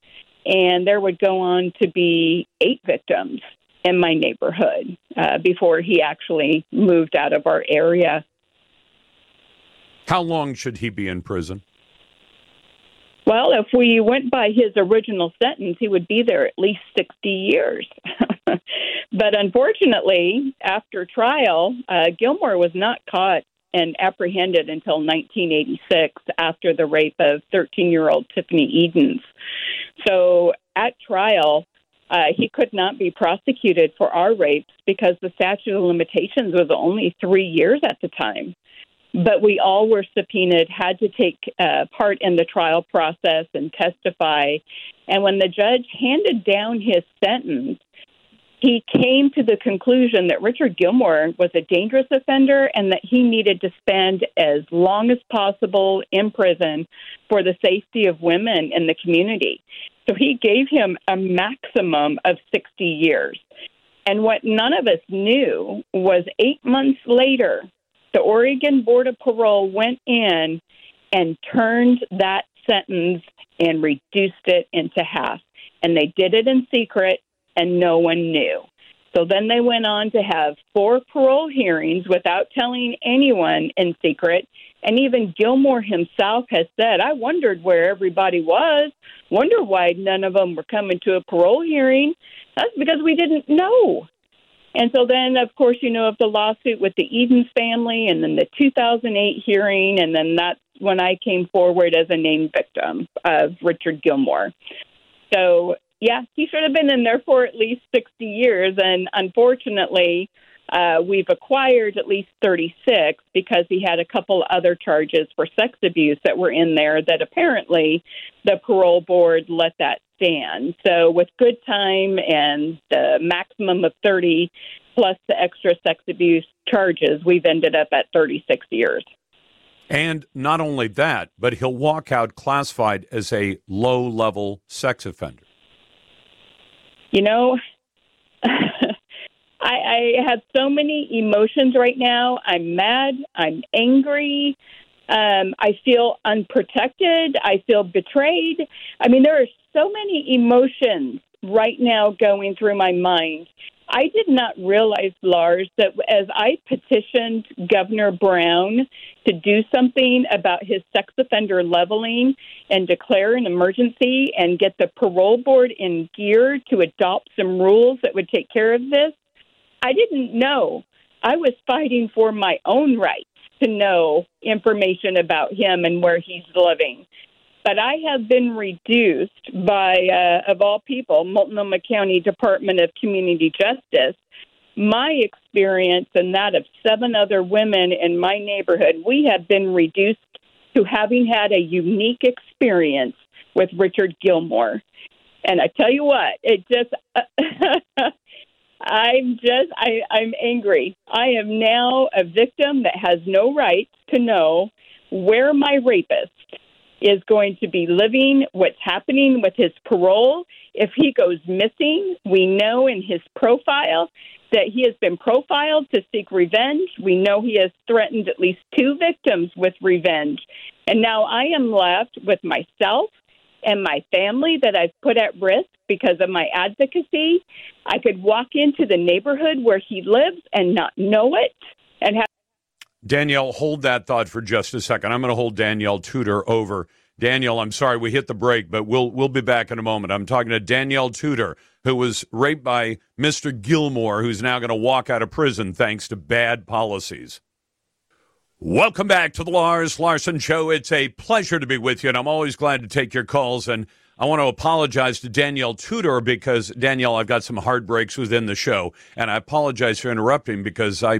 and there would go on to be 8 victims in my neighborhood before he actually moved out of our area. How long should he be in prison? Well, if we went by his original sentence, he would be there at least 60 years. But unfortunately, after trial, Gilmore was not caught and apprehended until 1986 after the rape of 13-year-old Tiffany Edens. So at trial, he could not be prosecuted for our rapes because the statute of limitations was only 3 years at the time. But we all were subpoenaed, had to take part in the trial process and testify. And when the judge handed down his sentence, he came to the conclusion that Richard Gilmore was a dangerous offender and that he needed to spend as long as possible in prison for the safety of women in the community. So he gave him a maximum of 60 years. And what none of us knew was 8 months later, the Oregon Board of Parole went in and turned that sentence and reduced it into half. And they did it in secret, and no one knew. So then they went on to have 4 parole hearings without telling anyone in secret. And even Gilmore himself has said, I wondered where everybody was, wonder why none of them were coming to a parole hearing. That's because we didn't know. And so then, of course, you know of the lawsuit with the Edens family and then the 2008 hearing, and then that's when I came forward as a named victim of Richard Gilmore. So, yeah, he should have been in there for at least 60 years, and unfortunately, we've acquired at least 36 because he had a couple other charges for sex abuse that were in there that apparently the parole board let that stand. So with good time and the maximum of 30 plus the extra sex abuse charges, we've ended up at 36 years. And not only that, but he'll walk out classified as a low-level sex offender. You know, I have so many emotions right now. I'm mad. I'm angry. I feel unprotected. I feel betrayed. I mean, there are so many emotions right now going through my mind. I did not realize, Lars, that as I petitioned Governor Brown to do something about his sex offender leveling and declare an emergency and get the parole board in gear to adopt some rules that would take care of this, I didn't know. I was fighting for my own rights to know information about him and where he's living. But I have been reduced by, of all people, Multnomah County Department of Community Justice. My experience and that of 7 other women in my neighborhood, we have been reduced to having had a unique experience with Richard Gilmore. And I tell you what, it just, I'm angry. I am now a victim that has no right to know where my rapist is going to be living, what's happening with his parole. If he goes missing, we know in his profile that he has been profiled to seek revenge. We know he has threatened at least 2 victims with revenge. And now I am left with myself and my family that I've put at risk because of my advocacy. I could walk into the neighborhood where he lives and not know it and have. Danielle, hold that thought for just a second. I'm going to hold Danielle Tudor over. Danielle, I'm sorry we hit the break, but we'll be back in a moment. I'm talking to Danielle Tudor, who was raped by Mr. Gilmore, who's now going to walk out of prison thanks to bad policies. Welcome back to the Lars Larson Show. It's a pleasure to be with you, and I'm always glad to take your calls. And I want to apologize to Danielle Tudor because, Danielle, I've got some hard breaks within the show, and I apologize for interrupting because I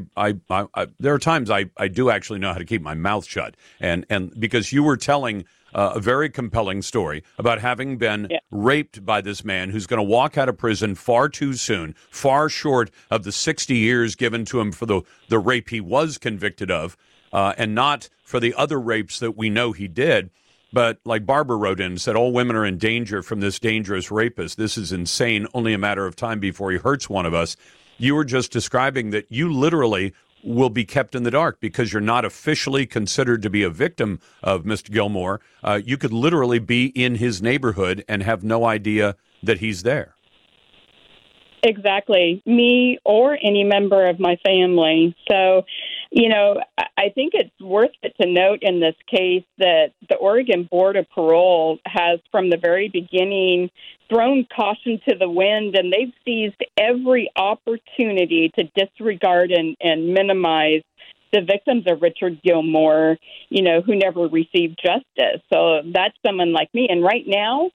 there are times I do actually know how to keep my mouth shut, and because you were telling a very compelling story about having been raped by this man who's going to walk out of prison far too soon, far short of the 60 years given to him for the rape he was convicted of, and not for the other rapes that we know he did. But like Barbara wrote in and said, all women are in danger from this dangerous rapist. This is insane. Only a matter of time before he hurts one of us. You were just describing that you literally will be kept in the dark because you're not officially considered to be a victim of Mr. Gilmore. You could literally be in his neighborhood and have no idea that he's there. Exactly. Me or any member of my family. So, you know, I think it's worth it to note in this case that the Oregon Board of Parole has from the very beginning thrown caution to the wind, and they've seized every opportunity to disregard and minimize the victims of Richard Gilmore, you know, who never received justice. So that's someone like me. And right now,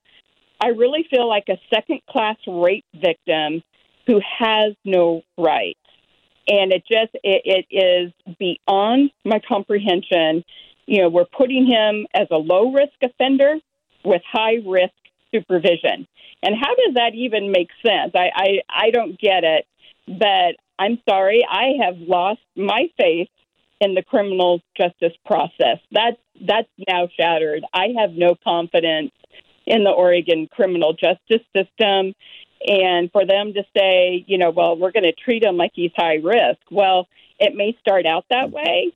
I really feel like a second-class rape victim who has no rights. And it just, it is beyond my comprehension. You know, we're putting him as a low-risk offender with high-risk supervision. And how does that even make sense? I don't get it. But I'm sorry, I have lost my faith in the criminal justice process. That's now shattered. I have no confidence in the Oregon criminal justice system. And for them to say, you know, well, we're going to treat him like he's high risk. Well, it may start out that way,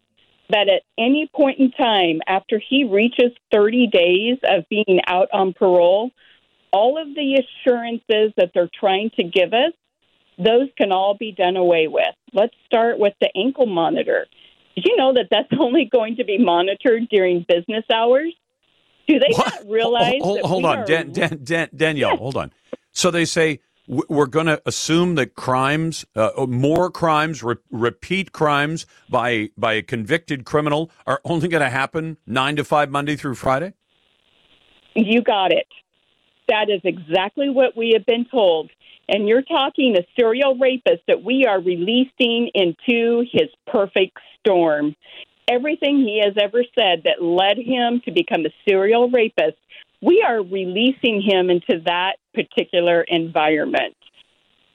but at any point in time, after he reaches 30 days of being out on parole, all of the assurances that they're trying to give us, those can all be done away with. Let's start with the ankle monitor. Did you know that that's only going to be monitored during business hours? Do they not realize? Danielle, hold on. So they say we're going to assume that crimes, more crimes, repeat crimes by a convicted criminal are only going to happen 9 to 5 Monday through Friday? You got it. That is exactly what we have been told. And you're talking a serial rapist that we are releasing into his perfect storm. Everything he has ever said that led him to become a serial rapist, we are releasing him into that particular environment.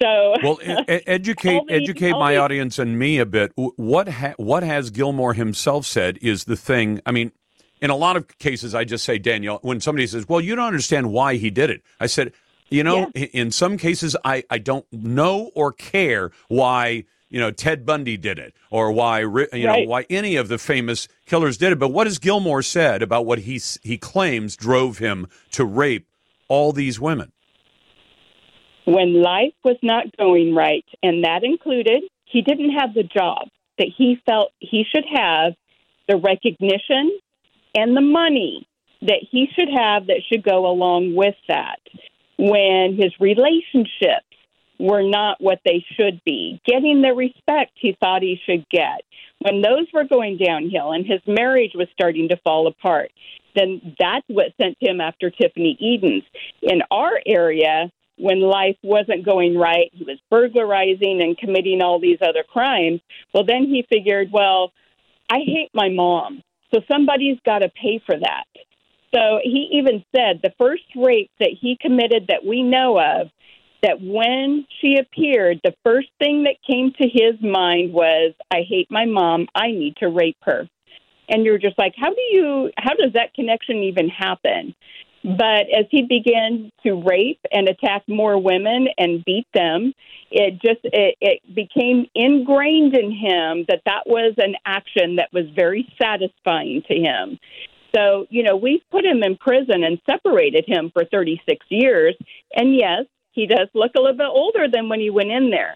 So, well, educate my audience and me a bit. What has Gilmore himself said is the thing. I mean, in a lot of cases, I just say, Danielle, when somebody says, well, you don't understand why he did it. I said, you know, in some cases, I don't know or care why, you know, Ted Bundy did it or why, why any of the famous killers did it. But what has Gilmore said about what he claims drove him to rape all these women? When life was not going right, and that included he didn't have the job that he felt he should have, the recognition and the money that he should have that should go along with that. When his relationships were not what they should be, getting the respect he thought he should get. When those were going downhill and his marriage was starting to fall apart, then that's what sent him after Tiffany Edens. In our area, when life wasn't going right, he was burglarizing and committing all these other crimes. Well, then he figured, well, I hate my mom, so somebody's got to pay for that. So he even said the first rape that he committed that we know of, that when she appeared, the first thing that came to his mind was, I hate my mom, I need to rape her. And you're just like, how does that connection even happen? But as he began to rape and attack more women and beat them, it became ingrained in him that was an action that was very satisfying to him. So, you know, we put him in prison and separated him for 36 years. And yes, he does look a little bit older than when he went in there.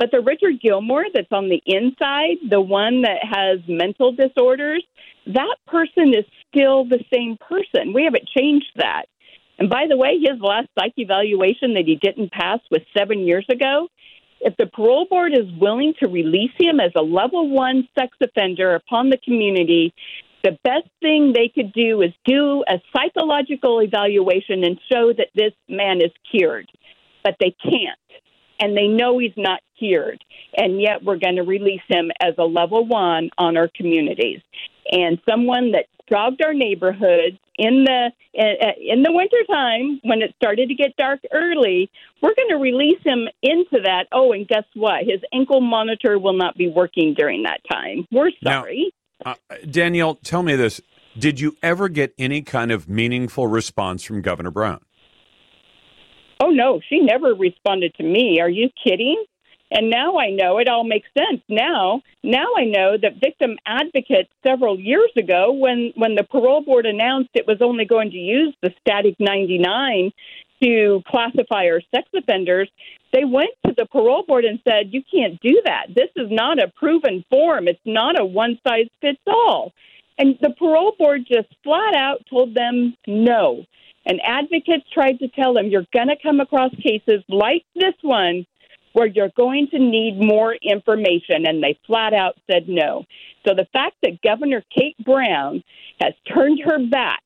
But the Richard Gilmore that's on the inside, the one that has mental disorders, that person is still the same person. We haven't changed that. And by the way, his last psych evaluation that he didn't pass was 7 years ago. If the parole board is willing to release him as a level 1 sex offender upon the community, the best thing they could do is do a psychological evaluation and show that this man is cured. But they can't. And they know he's not cured. And yet we're going to release him as a level 1 on our communities. And someone that jogged our neighborhoods in the wintertime when it started to get dark early, we're going to release him into that. Oh, and guess what? His ankle monitor will not be working during that time. We're sorry. Now, Danielle, tell me this. Did you ever get any kind of meaningful response from Governor Brown? Oh, no, she never responded to me. Are you kidding? And now I know it all makes sense. Now I know that victim advocates several years ago when the parole board announced it was only going to use the static 99 to classify our sex offenders, they went to the parole board and said, you can't do that. This is not a proven form. It's not a one-size-fits-all. And the parole board just flat out told them no. And advocates tried to tell them, you're going to come across cases like this one where you're going to need more information, and they flat out said no. So the fact that Governor Kate Brown has turned her back,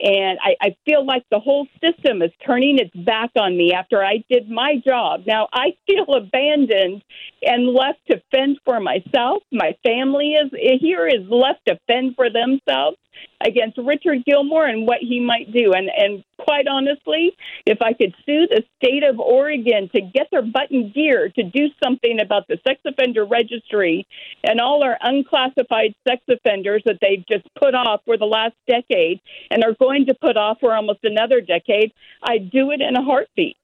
and I feel like the whole system is turning its back on me after I did my job. Now I feel abandoned and left to fend for myself. My family is left to fend for themselves against Richard Gilmore and what he might do. And quite honestly, if I could sue the state of Oregon to get their butt in gear to do something about the sex offender registry and all our unclassified sex offenders that they've just put off for the last decade and are going to put off for almost another decade, I'd do it in a heartbeat.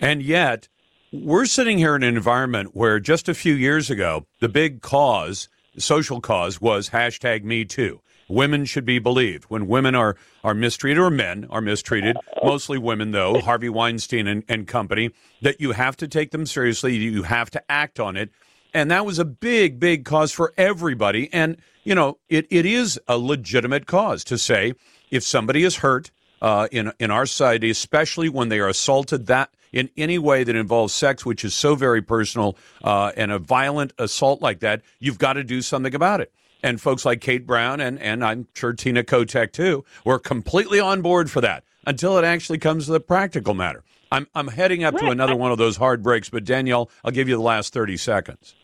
And yet, we're sitting here in an environment where just a few years ago, the big cause, the social cause, was #MeToo. Women should be believed when women are mistreated, or men are mistreated, mostly women, though, Harvey Weinstein and company, that you have to take them seriously. You have to act on it. And that was a big, big cause for everybody. And, you know, it is a legitimate cause to say if somebody is hurt in our society, especially when they are assaulted that in any way that involves sex, which is so very personal, and a violent assault like that, you've got to do something about it. And folks like Kate Brown and I'm sure Tina Kotek, too, were completely on board for that until it actually comes to the practical matter. I'm heading up to another one of those hard breaks, but Danielle, I'll give you the last 30 seconds.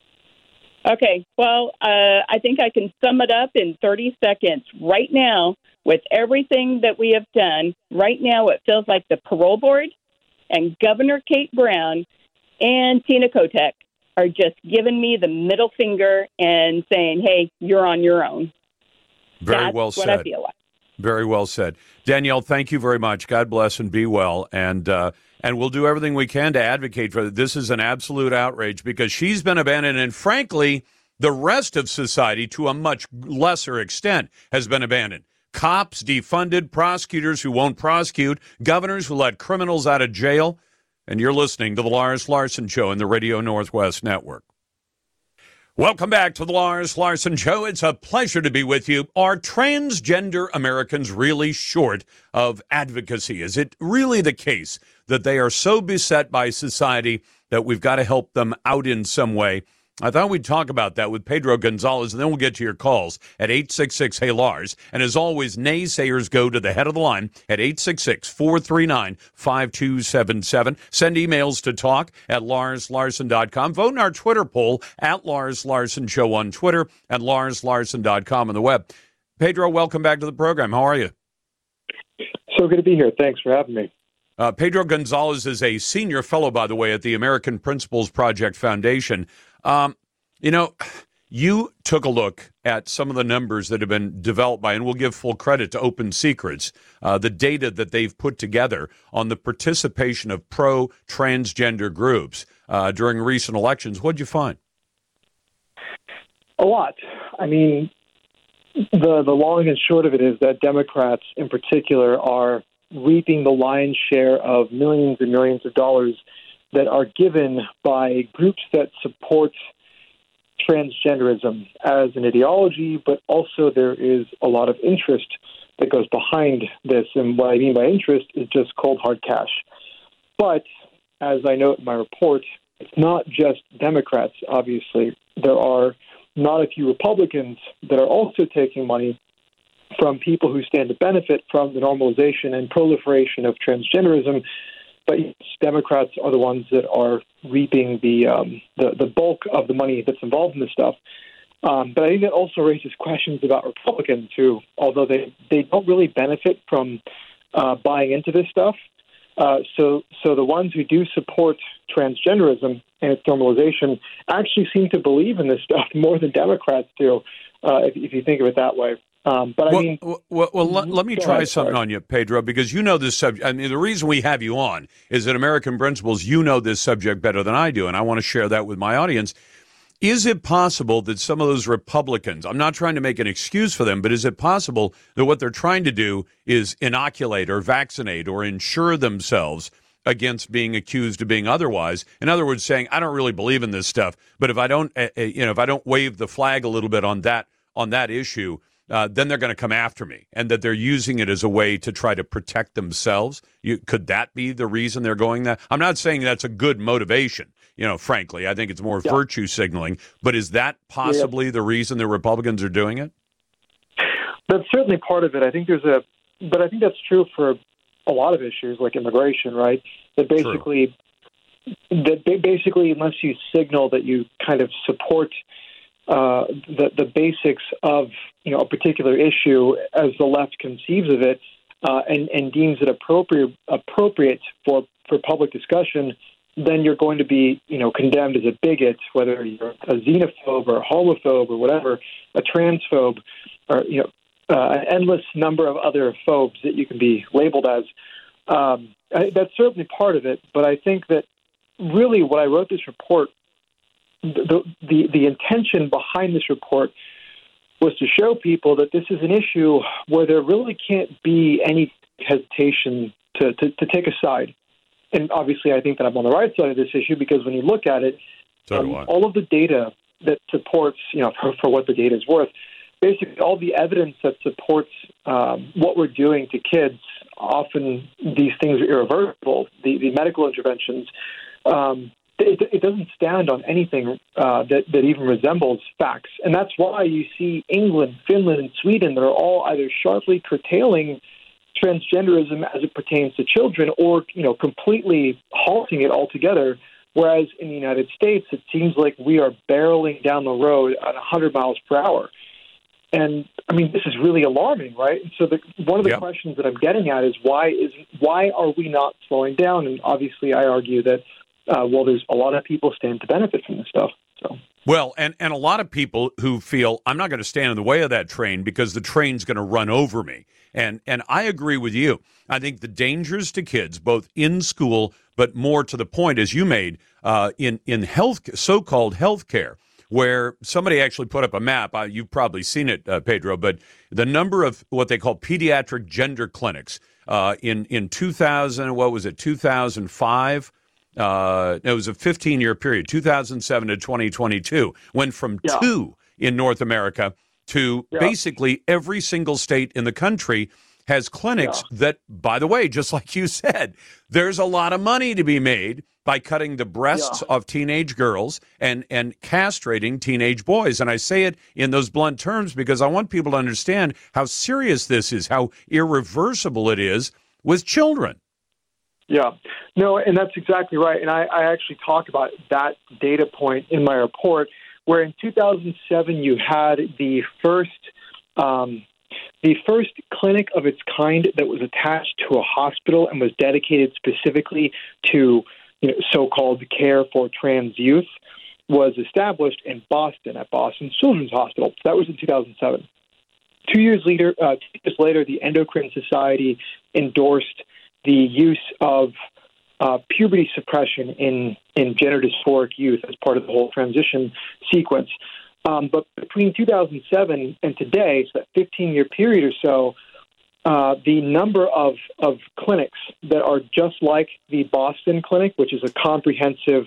Okay. Well, I think I can sum it up in 30 seconds. Right now, with everything that we have done, right now it feels like the parole board and Governor Kate Brown and Tina Kotek are just giving me the middle finger and saying, hey, you're on your own. Very well said. That's what I feel like. Very well said. Danielle, thank you very much. God bless and be well. And we'll do everything we can to advocate for this. This is an absolute outrage because she's been abandoned. And frankly, the rest of society, to a much lesser extent, has been abandoned. Cops defunded, prosecutors who won't prosecute, governors who let criminals out of jail. And you're listening to The Lars Larson Show in the Radio Northwest Network. Welcome back to the Lars Larson Show. It's a pleasure to be with you. Are transgender Americans really short of advocacy? Is it really the case that they are so beset by society that we've got to help them out in some way? I thought we'd talk about that with Pedro Gonzalez, and then we'll get to your calls at 866-HEY-LARS. And as always, naysayers go to the head of the line at 866-439-5277. Send emails to talk@LarsLarson.com. Vote in our Twitter poll at Lars Larson Show on Twitter and LarsLarson.com on the web. Pedro, welcome back to the program. How are you? So good to be here. Thanks for having me. Pedro Gonzalez is a senior fellow, by the way, at the American Principles Project Foundation. You know, you took a look at some of the numbers that have been developed by, and we'll give full credit to Open Secrets, the data that they've put together on the participation of pro-transgender groups during recent elections. What did you find? A lot. I mean, the long and short of it is that Democrats in particular are reaping the lion's share of millions and millions of dollars that are given by groups that support transgenderism as an ideology, but also there is a lot of interest that goes behind this. And what I mean by interest is just cold, hard cash. But as I note in my report, it's not just Democrats, obviously. There are not a few Republicans that are also taking money from people who stand to benefit from the normalization and proliferation of transgenderism. But Democrats are the ones that are reaping the bulk of the money that's involved in this stuff. But I think that also raises questions about Republicans who, although they don't really benefit from buying into this stuff, so the ones who do support transgenderism and its normalization actually seem to believe in this stuff more than Democrats do, if you think of it that way. But well, I mean, let me try something on you, Pedro, because you know this subject. I mean, the reason we have you on is that American Principles, you know this subject better than I do, and I want to share that with my audience. Is it possible that some of those Republicans, I'm not trying to make an excuse for them, but is it possible that what they're trying to do is inoculate or vaccinate or insure themselves against being accused of being otherwise? In other words, saying, I don't really believe in this stuff, but if I don't, if I don't wave the flag a little bit on that issue, then they're going to come after me, and that they're using it as a way to try to protect themselves. Could that be the reason they're going that? I'm not saying that's a good motivation, frankly. I think it's more virtue signaling. But is that possibly the reason the Republicans are doing it? That's certainly part of it. I think but I think that's true for a lot of issues like immigration, right? That basically, unless you signal that you kind of support the basics of a particular issue as the left conceives of it and deems it appropriate for public discussion, then you're going to be condemned as a bigot, whether you're a xenophobe or a homophobe or whatever, a transphobe, or an endless number of other phobes that you can be labeled as. That's certainly part of it, but I think that really when I wrote this report, the intention behind this report was to show people that this is an issue where there really can't be any hesitation to take a side. And obviously, I think that I'm on the right side of this issue because when you look at it, all of the data that supports, for what the data is worth, basically all the evidence that supports what we're doing to kids, often these things are irreversible, the medical interventions, It doesn't stand on anything that even resembles facts. And that's why you see England, Finland, and Sweden that are all either sharply curtailing transgenderism as it pertains to children or, completely halting it altogether. Whereas in the United States, it seems like we are barreling down the road at 100 miles per hour. And, I mean, this is really alarming, right? So one of the questions that I'm getting at is why are we not slowing down? And obviously I argue that there's a lot of people stand to benefit from this stuff. So. Well, and a lot of people who feel, I'm not going to stand in the way of that train because the train's going to run over me. And I agree with you. I think the dangers to kids, both in school, but more to the point, as you made, in health, so-called healthcare, where somebody actually put up a map. You've probably seen it, Pedro, but the number of what they call pediatric gender clinics in 2005, It was a 15-year period, 2007 to 2022, went from two in North America to basically every single state in the country has clinics that, by the way, just like you said, there's a lot of money to be made by cutting the breasts of teenage girls and castrating teenage boys. And I say it in those blunt terms because I want people to understand how serious this is, how irreversible it is with children. Yeah, no, and that's exactly right. And I actually talk about that data point in my report, where in 2007 you had the first clinic of its kind that was attached to a hospital and was dedicated specifically to so-called care for trans youth was established in Boston at Boston Children's Hospital. That was in 2007. 2 years later, the Endocrine Society endorsed the use of puberty suppression in gender dysphoric youth as part of the whole transition sequence. But between 2007 and today, so that 15-year period or so, the number of clinics that are just like the Boston clinic, which is a comprehensive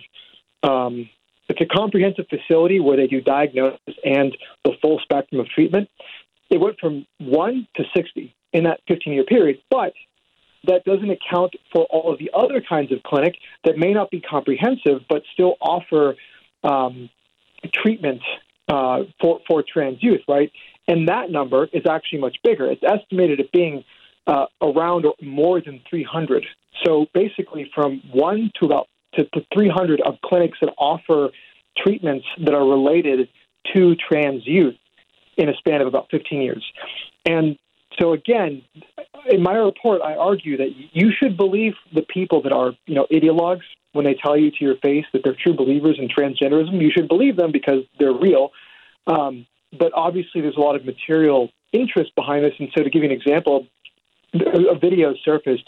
facility where they do diagnosis and the full spectrum of treatment, it went from 1 to 60 in that 15-year period. But that doesn't account for all of the other kinds of clinic that may not be comprehensive but still offer treatment for trans youth, right? And that number is actually much bigger. It's estimated at being around or more than 300. So basically from 1 to about to 300 of clinics that offer treatments that are related to trans youth in a span of about 15 years. And so again, in my report, I argue that you should believe the people that are, ideologues when they tell you to your face that they're true believers in transgenderism. You should believe them because they're real. But obviously, there's a lot of material interest behind this. And so to give you an example, a video surfaced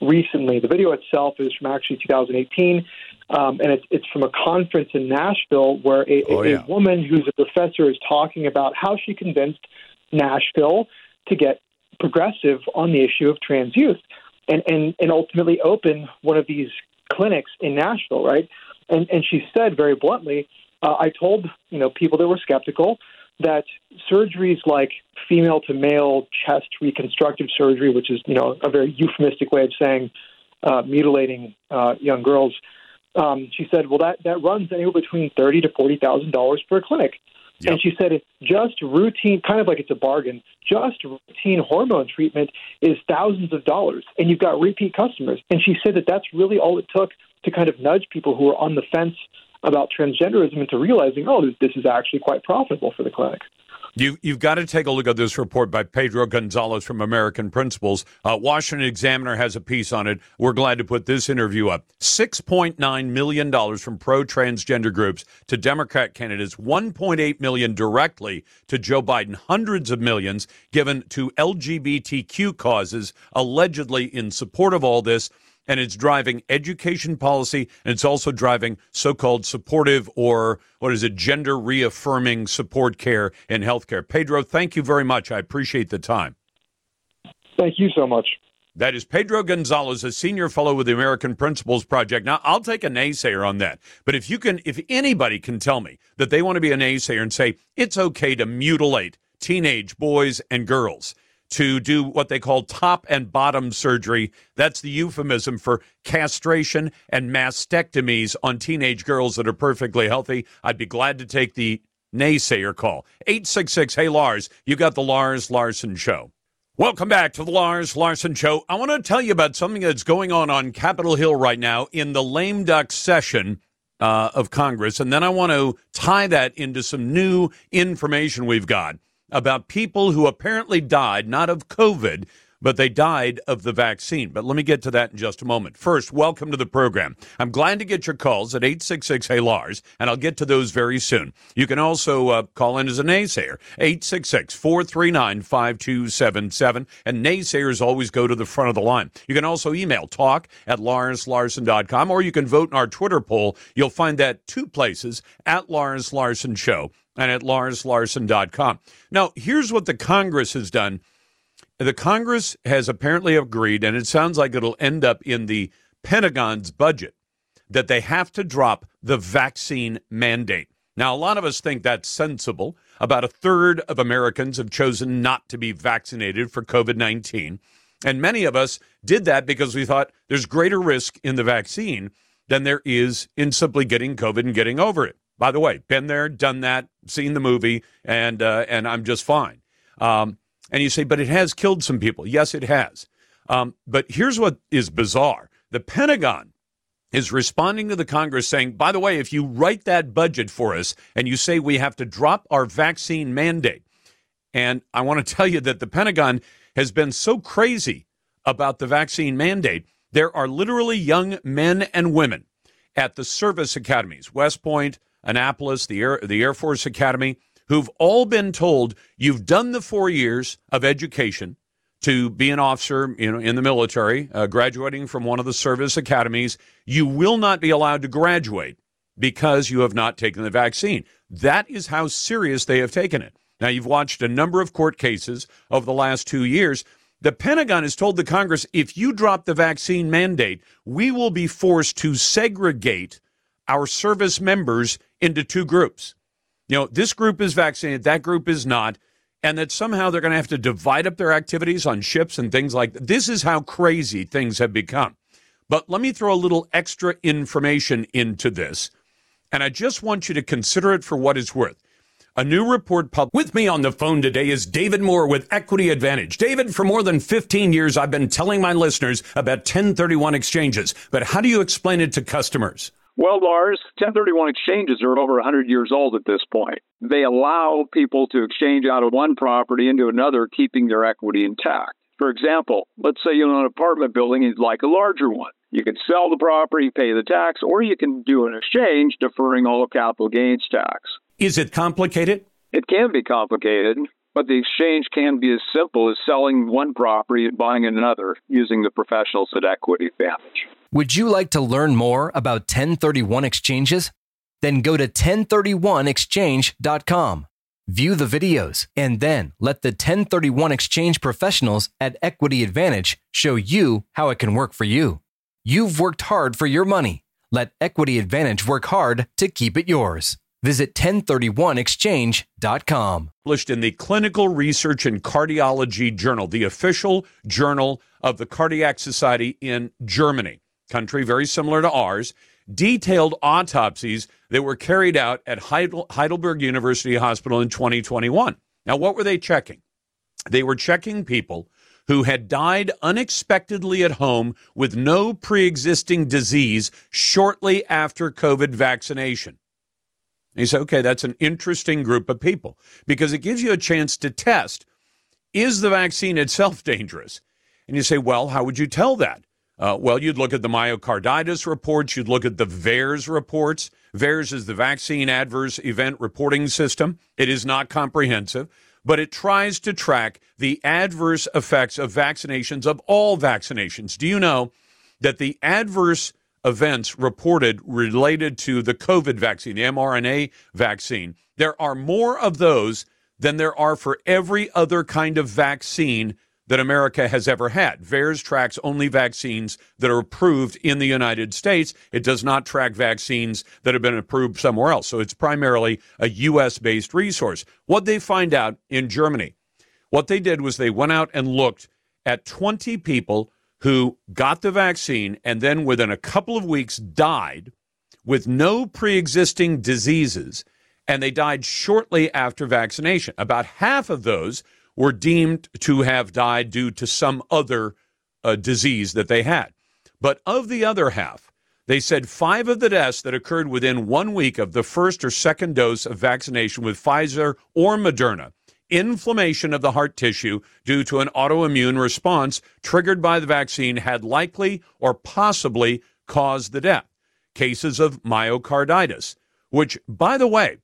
recently. The video itself is from actually 2018, and it's from a conference in Nashville where a woman who's a professor is talking about how she convinced Nashville to get progressive on the issue of trans youth and ultimately open one of these clinics in Nashville, right? And she said very bluntly, I told people that were skeptical that surgeries like female-to-male chest reconstructive surgery, which is a very euphemistic way of saying mutilating young girls, she said, well, that runs anywhere between $30,000 to $40,000 per clinic. Yep. And she said it's just routine, kind of like it's a bargain, just routine hormone treatment is thousands of dollars, and you've got repeat customers. And she said that that's really all it took to kind of nudge people who are on the fence about transgenderism into realizing, oh, this is actually quite profitable for the clinic. You've got to take a look at this report by Pedro Gonzalez from American Principles. Washington Examiner has a piece on it. We're glad to put this interview up. $6.9 million from pro-transgender groups to Democrat candidates, $1.8 million directly to Joe Biden, hundreds of millions given to LGBTQ causes, allegedly in support of all this. And it's driving education policy, and it's also driving so-called supportive or, gender-reaffirming support care and health care. Pedro, thank you very much. I appreciate the time. Thank you so much. That is Pedro Gonzalez, a senior fellow with the American Principles Project. Now, I'll take a naysayer on that, but if anybody can tell me that they want to be a naysayer and say it's okay to mutilate teenage boys and girls, to do what they call top and bottom surgery. That's the euphemism for castration and mastectomies on teenage girls that are perfectly healthy. I'd be glad to take the naysayer call. 866, hey, Lars, you got the Lars Larson Show. Welcome back to the Lars Larson Show. I want to tell you about something that's going on Capitol Hill right now in the lame duck session of Congress. And then I want to tie that into some new information we've got about people who apparently died, not of COVID, but they died of the vaccine. But let me get to that in just a moment. First, welcome to the program. I'm glad to get your calls at 866-HEY-LARS, and I'll get to those very soon. You can also call in as a naysayer, 866-439-5277, and naysayers always go to the front of the line. You can also email talk@LarsLarson.com, or you can vote in our Twitter poll. You'll find that two places, at Lars Larson Show and at LarsLarson.com. Now, here's what the Congress has done. The Congress has apparently agreed, and it sounds like it'll end up in the Pentagon's budget, that they have to drop the vaccine mandate. Now, a lot of us think that's sensible. About a third of Americans have chosen not to be vaccinated for COVID-19. And many of us did that because we thought there's greater risk in the vaccine than there is in simply getting COVID and getting over it. By the way, been there, done that, seen the movie, and I'm just fine. And you say, but it has killed some people. Yes, it has. But here's what is bizarre. The Pentagon is responding to the Congress saying, by the way, if you write that budget for us and you say we have to drop our vaccine mandate, and I want to tell you that the Pentagon has been so crazy about the vaccine mandate, there are literally young men and women at the service academies, West Point, Annapolis, the Air Force Academy, who've all been told, you've done the 4 years of education to be an officer, you know, in the military, graduating from one of the service academies. You will not be allowed to graduate because you have not taken the vaccine. That is how serious they have taken it. Now, you've watched a number of court cases over the last 2 years. The Pentagon has told the Congress, if you drop the vaccine mandate, we will be forced to segregate our service members into two groups. You know, this group is vaccinated, that group is not, and that somehow they're going to have to divide up their activities on ships and things like that. This is how crazy things have become. But let me throw a little extra information into this, and I just want you to consider it for what it's worth. A new report published. With me on the phone today is David Moore with Equity Advantage. David, for more than 15 years, I've been telling my listeners about 1031 exchanges, but how do you explain it to customers? Well, Lars, 1031 exchanges are over 100 years old at this point. They allow people to exchange out of one property into another, keeping their equity intact. For example, let's say you own an apartment building and you'd like a larger one. You could sell the property, pay the tax, or you can do an exchange, deferring all capital gains tax. Is it complicated? It can be complicated, but the exchange can be as simple as selling one property and buying another using the professionals at Equity Advantage. Would you like to learn more about 1031 exchanges? Then go to 1031exchange.com. View the videos and then let the 1031 exchange professionals at Equity Advantage show you how it can work for you. You've worked hard for your money. Let Equity Advantage work hard to keep it yours. Visit 1031exchange.com. Published in the Clinical Research and Cardiology Journal, the official journal of the Cardiac Society in Germany, country very similar to ours, detailed autopsies that were carried out at Heidelberg University Hospital in 2021. Now, what were they checking? They were checking people who had died unexpectedly at home with no pre-existing disease shortly after COVID vaccination. And you say, okay, that's an interesting group of people because it gives you a chance to test, is the vaccine itself dangerous? And you say, well, how would you tell that? Well, you'd look at the myocarditis reports. You'd look at the VAERS reports. VAERS is the Vaccine Adverse Event Reporting System. It is not comprehensive, but it tries to track the adverse effects of vaccinations, of all vaccinations. Do you know that the adverse events reported related to the COVID vaccine, the mRNA vaccine, there are more of those than there are for every other kind of vaccine that America has ever had. VAERS tracks only vaccines that are approved in the United States. It does not track vaccines that have been approved somewhere else. So it's primarily a U.S.-based resource. What they find out in Germany, what they did was they went out and looked at 20 people who got the vaccine and then within a couple of weeks died with no pre-existing diseases, and they died shortly after vaccination. About half of those were deemed to have died due to some other disease that they had. But of the other half, they said 5 of the deaths that occurred within 1 week of the first or second dose of vaccination with Pfizer or Moderna, inflammation of the heart tissue due to an autoimmune response triggered by the vaccine had likely or possibly caused the death. Cases of myocarditis, which, by the way,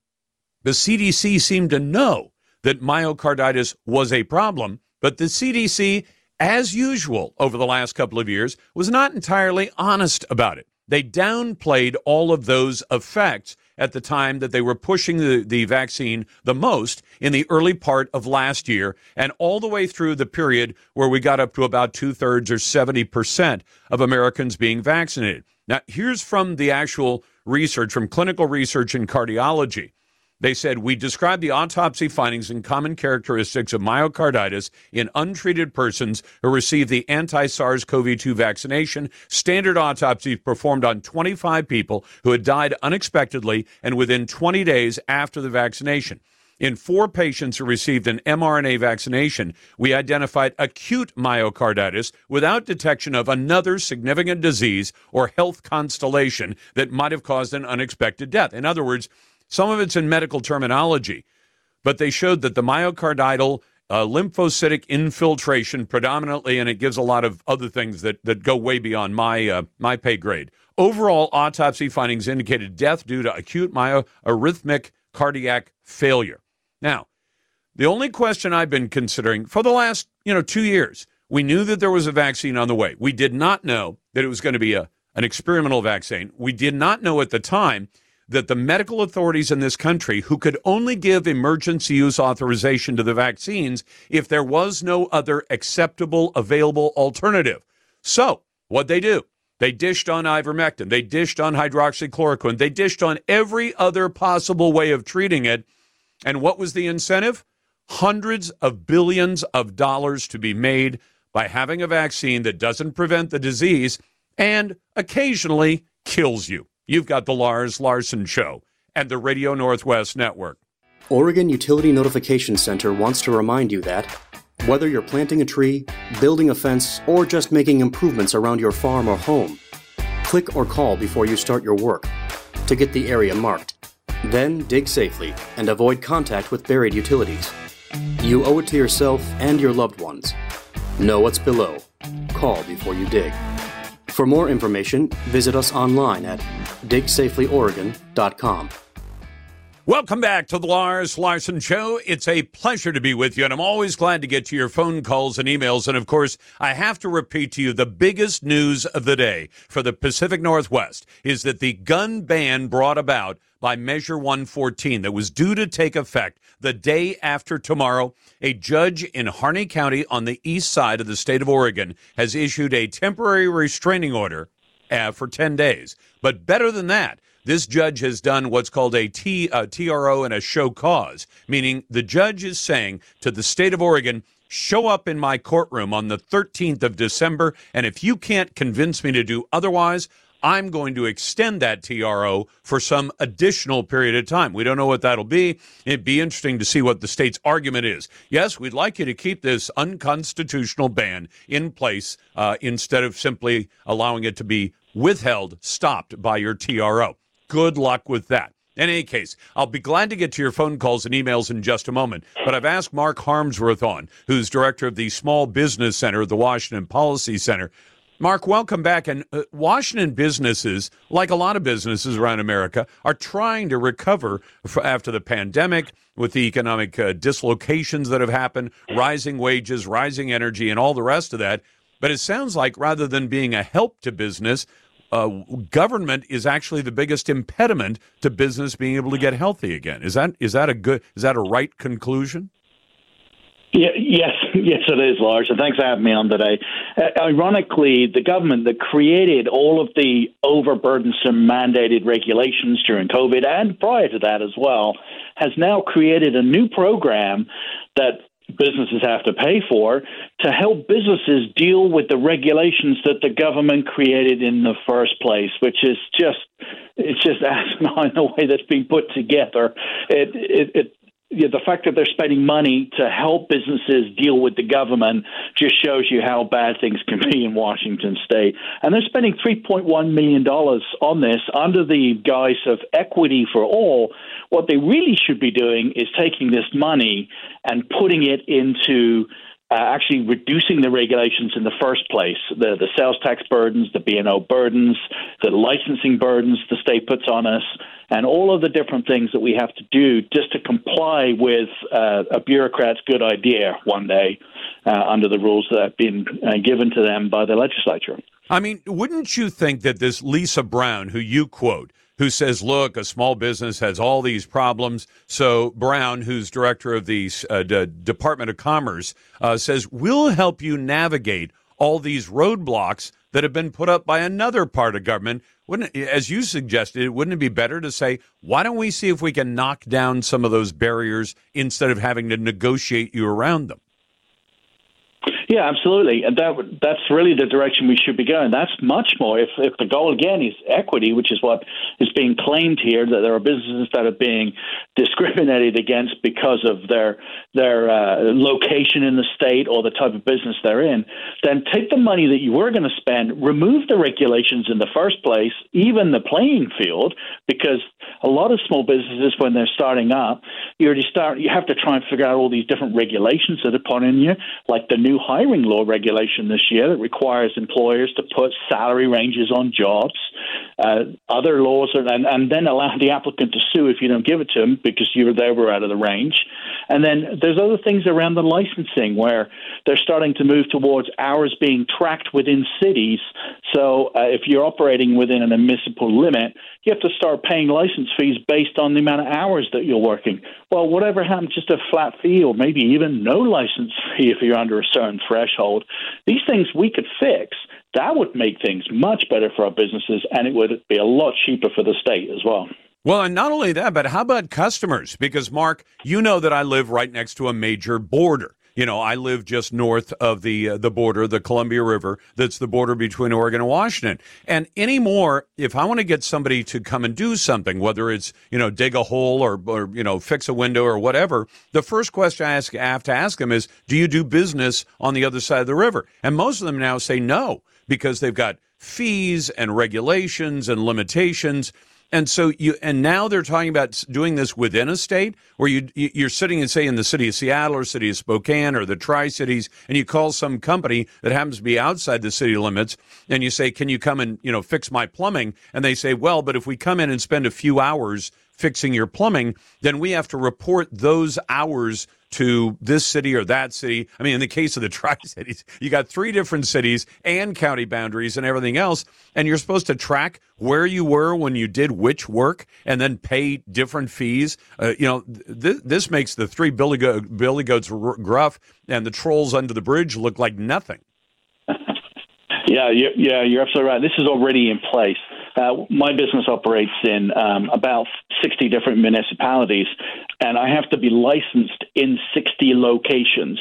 the CDC seemed to know that myocarditis was a problem, but the CDC, as usual over the last couple of years, was not entirely honest about it. They downplayed all of those effects at the time that they were pushing the vaccine the most in the early part of last year and all the way through the period where we got up to about 2/3 or 70% of Americans being vaccinated. Now, here's from the actual research, from clinical research in cardiology. They said, we described the autopsy findings and common characteristics of myocarditis in untreated persons who received the anti-SARS-CoV-2 vaccination. Standard autopsies performed on 25 people who had died unexpectedly and within 20 days after the vaccination. In 4 patients who received an mRNA vaccination, we identified acute myocarditis without detection of another significant disease or health constellation that might have caused an unexpected death. In other words, some of it's in medical terminology, but they showed that the myocardial lymphocytic infiltration predominantly, and it gives a lot of other things that go way beyond my pay grade. Overall, autopsy findings indicated death due to acute myoarrhythmic cardiac failure. Now, the only question I've been considering for the last 2 years, we knew that there was a vaccine on the way. We did not know that it was going to be an experimental vaccine. We did not know at the time that the medical authorities in this country, who could only give emergency use authorization to the vaccines if there was no other acceptable available alternative. So what'd they do? They dished on ivermectin. They dished on hydroxychloroquine. They dished on every other possible way of treating it. And what was the incentive? Hundreds of billions of dollars to be made by having a vaccine that doesn't prevent the disease and occasionally kills you. You've got the Lars Larson Show and the Radio Northwest Network. Oregon Utility Notification Center wants to remind you that whether you're planting a tree, building a fence, or just making improvements around your farm or home, click or call before you start your work to get the area marked. Then dig safely and avoid contact with buried utilities. You owe it to yourself and your loved ones. Know what's below. Call before you dig. For more information, visit us online at digsafelyoregon.com. Welcome back to the Lars Larson Show. It's a pleasure to be with you, and I'm always glad to get to your phone calls and emails. And, of course, I have to repeat to you the biggest news of the day for the Pacific Northwest is that the gun ban brought about by Measure 114 that was due to take effect the day after tomorrow, a judge in Harney County on the east side of the state of Oregon has issued a temporary restraining order for 10 days. But better than that, this judge has done what's called a TRO and a show cause, meaning the judge is saying to the state of Oregon, show up in my courtroom on the 13th of December, and if you can't convince me to do otherwise, I'm going to extend that TRO for some additional period of time. We don't know what that'll be. It'd be interesting to see what the state's argument is. Yes, we'd like you to keep this unconstitutional ban in place instead of simply allowing it to be withheld, stopped by your TRO. Good luck with that. In any case, I'll be glad to get to your phone calls and emails in just a moment, but I've asked Mark Harmsworth on, who's director of the Small Business Center at the Washington Policy Center. Mark, welcome back. And Washington businesses, like a lot of businesses around America, are trying to recover after the pandemic with the economic dislocations that have happened, rising wages, rising energy, and all the rest of that. But it sounds like rather than being a help to business, government is actually the biggest impediment to business being able to get healthy again. Is that a right conclusion? Yeah, yes, it is, Lars. And thanks for having me on today. Ironically, the government that created all of the overburdensome mandated regulations during COVID and prior to that as well has now created a new program that businesses have to pay for to help businesses deal with the regulations that the government created in the first place, which is just asinine the way that's been put together. The fact that they're spending money to help businesses deal with the government just shows you how bad things can be in Washington state. And they're spending $3.1 million on this under the guise of equity for all. What they really should be doing is taking this money and putting it into actually reducing the regulations in the first place, the sales tax burdens, the B&O burdens, the licensing burdens the state puts on us, and all of the different things that we have to do just to comply with a bureaucrat's good idea one day under the rules that have been given to them by the legislature. I mean, wouldn't you think that this Lisa Brown, who you quote, who says, look, a small business has all these problems. So Brown, who's director of the Department of Commerce, says, we'll help you navigate all these roadblocks that have been put up by another part of government. Wouldn't, as you suggested, wouldn't it be better to say, why don't we see if we can knock down some of those barriers instead of having to negotiate you around them? Yeah, absolutely. And that's really the direction we should be going. That's much more, if the goal, again, is equity, which is what is being claimed here, that there are businesses that are being discriminated against because of their location in the state or the type of business they're in, then take the money that you were going to spend, remove the regulations in the first place, even the playing field, because a lot of small businesses, when they're starting up, you have to try and figure out all these different regulations that are put in you, like the new hiring law regulation this year that requires employers to put salary ranges on jobs, other laws, and then allow the applicant to sue if you don't give it to them because they were out of the range. And then there's other things around the licensing where they're starting to move towards hours being tracked within cities. So if you're operating within an admissible limit, you have to start paying license fees based on the amount of hours that you're working. Well, whatever happened, just a flat fee or maybe even no license fee if you're under a certain threshold. These things we could fix. That would make things much better for our businesses, and it would be a lot cheaper for the state as well. Well, and not only that, but how about customers? Because, Mark, you know that I live right next to a major border. You know, I live just north of the border, the Columbia River, that's the border between Oregon and Washington. And anymore, if I want to get somebody to come and do something, whether it's, dig a hole or fix a window or whatever, the first question I have to ask them is, do you do business on the other side of the river? And most of them now say no, because they've got fees and regulations and limitations. And so now they're talking about doing this within a state where you're sitting and say in the city of Seattle or city of Spokane or the Tri-Cities, and you call some company that happens to be outside the city limits and you say, can you come and, fix my plumbing? And they say, well, but if we come in and spend a few hours fixing your plumbing, then we have to report those hours to this city or that city. I mean, in the case of the Tri-Cities, you got three different cities and county boundaries and everything else, and you're supposed to track where you were when you did which work and then pay different fees. This makes the three billy goats gruff and the trolls under the bridge look like nothing. Yeah, you're absolutely right. This is already in place. My business operates in about 60 different municipalities, and I have to be licensed in 60 locations.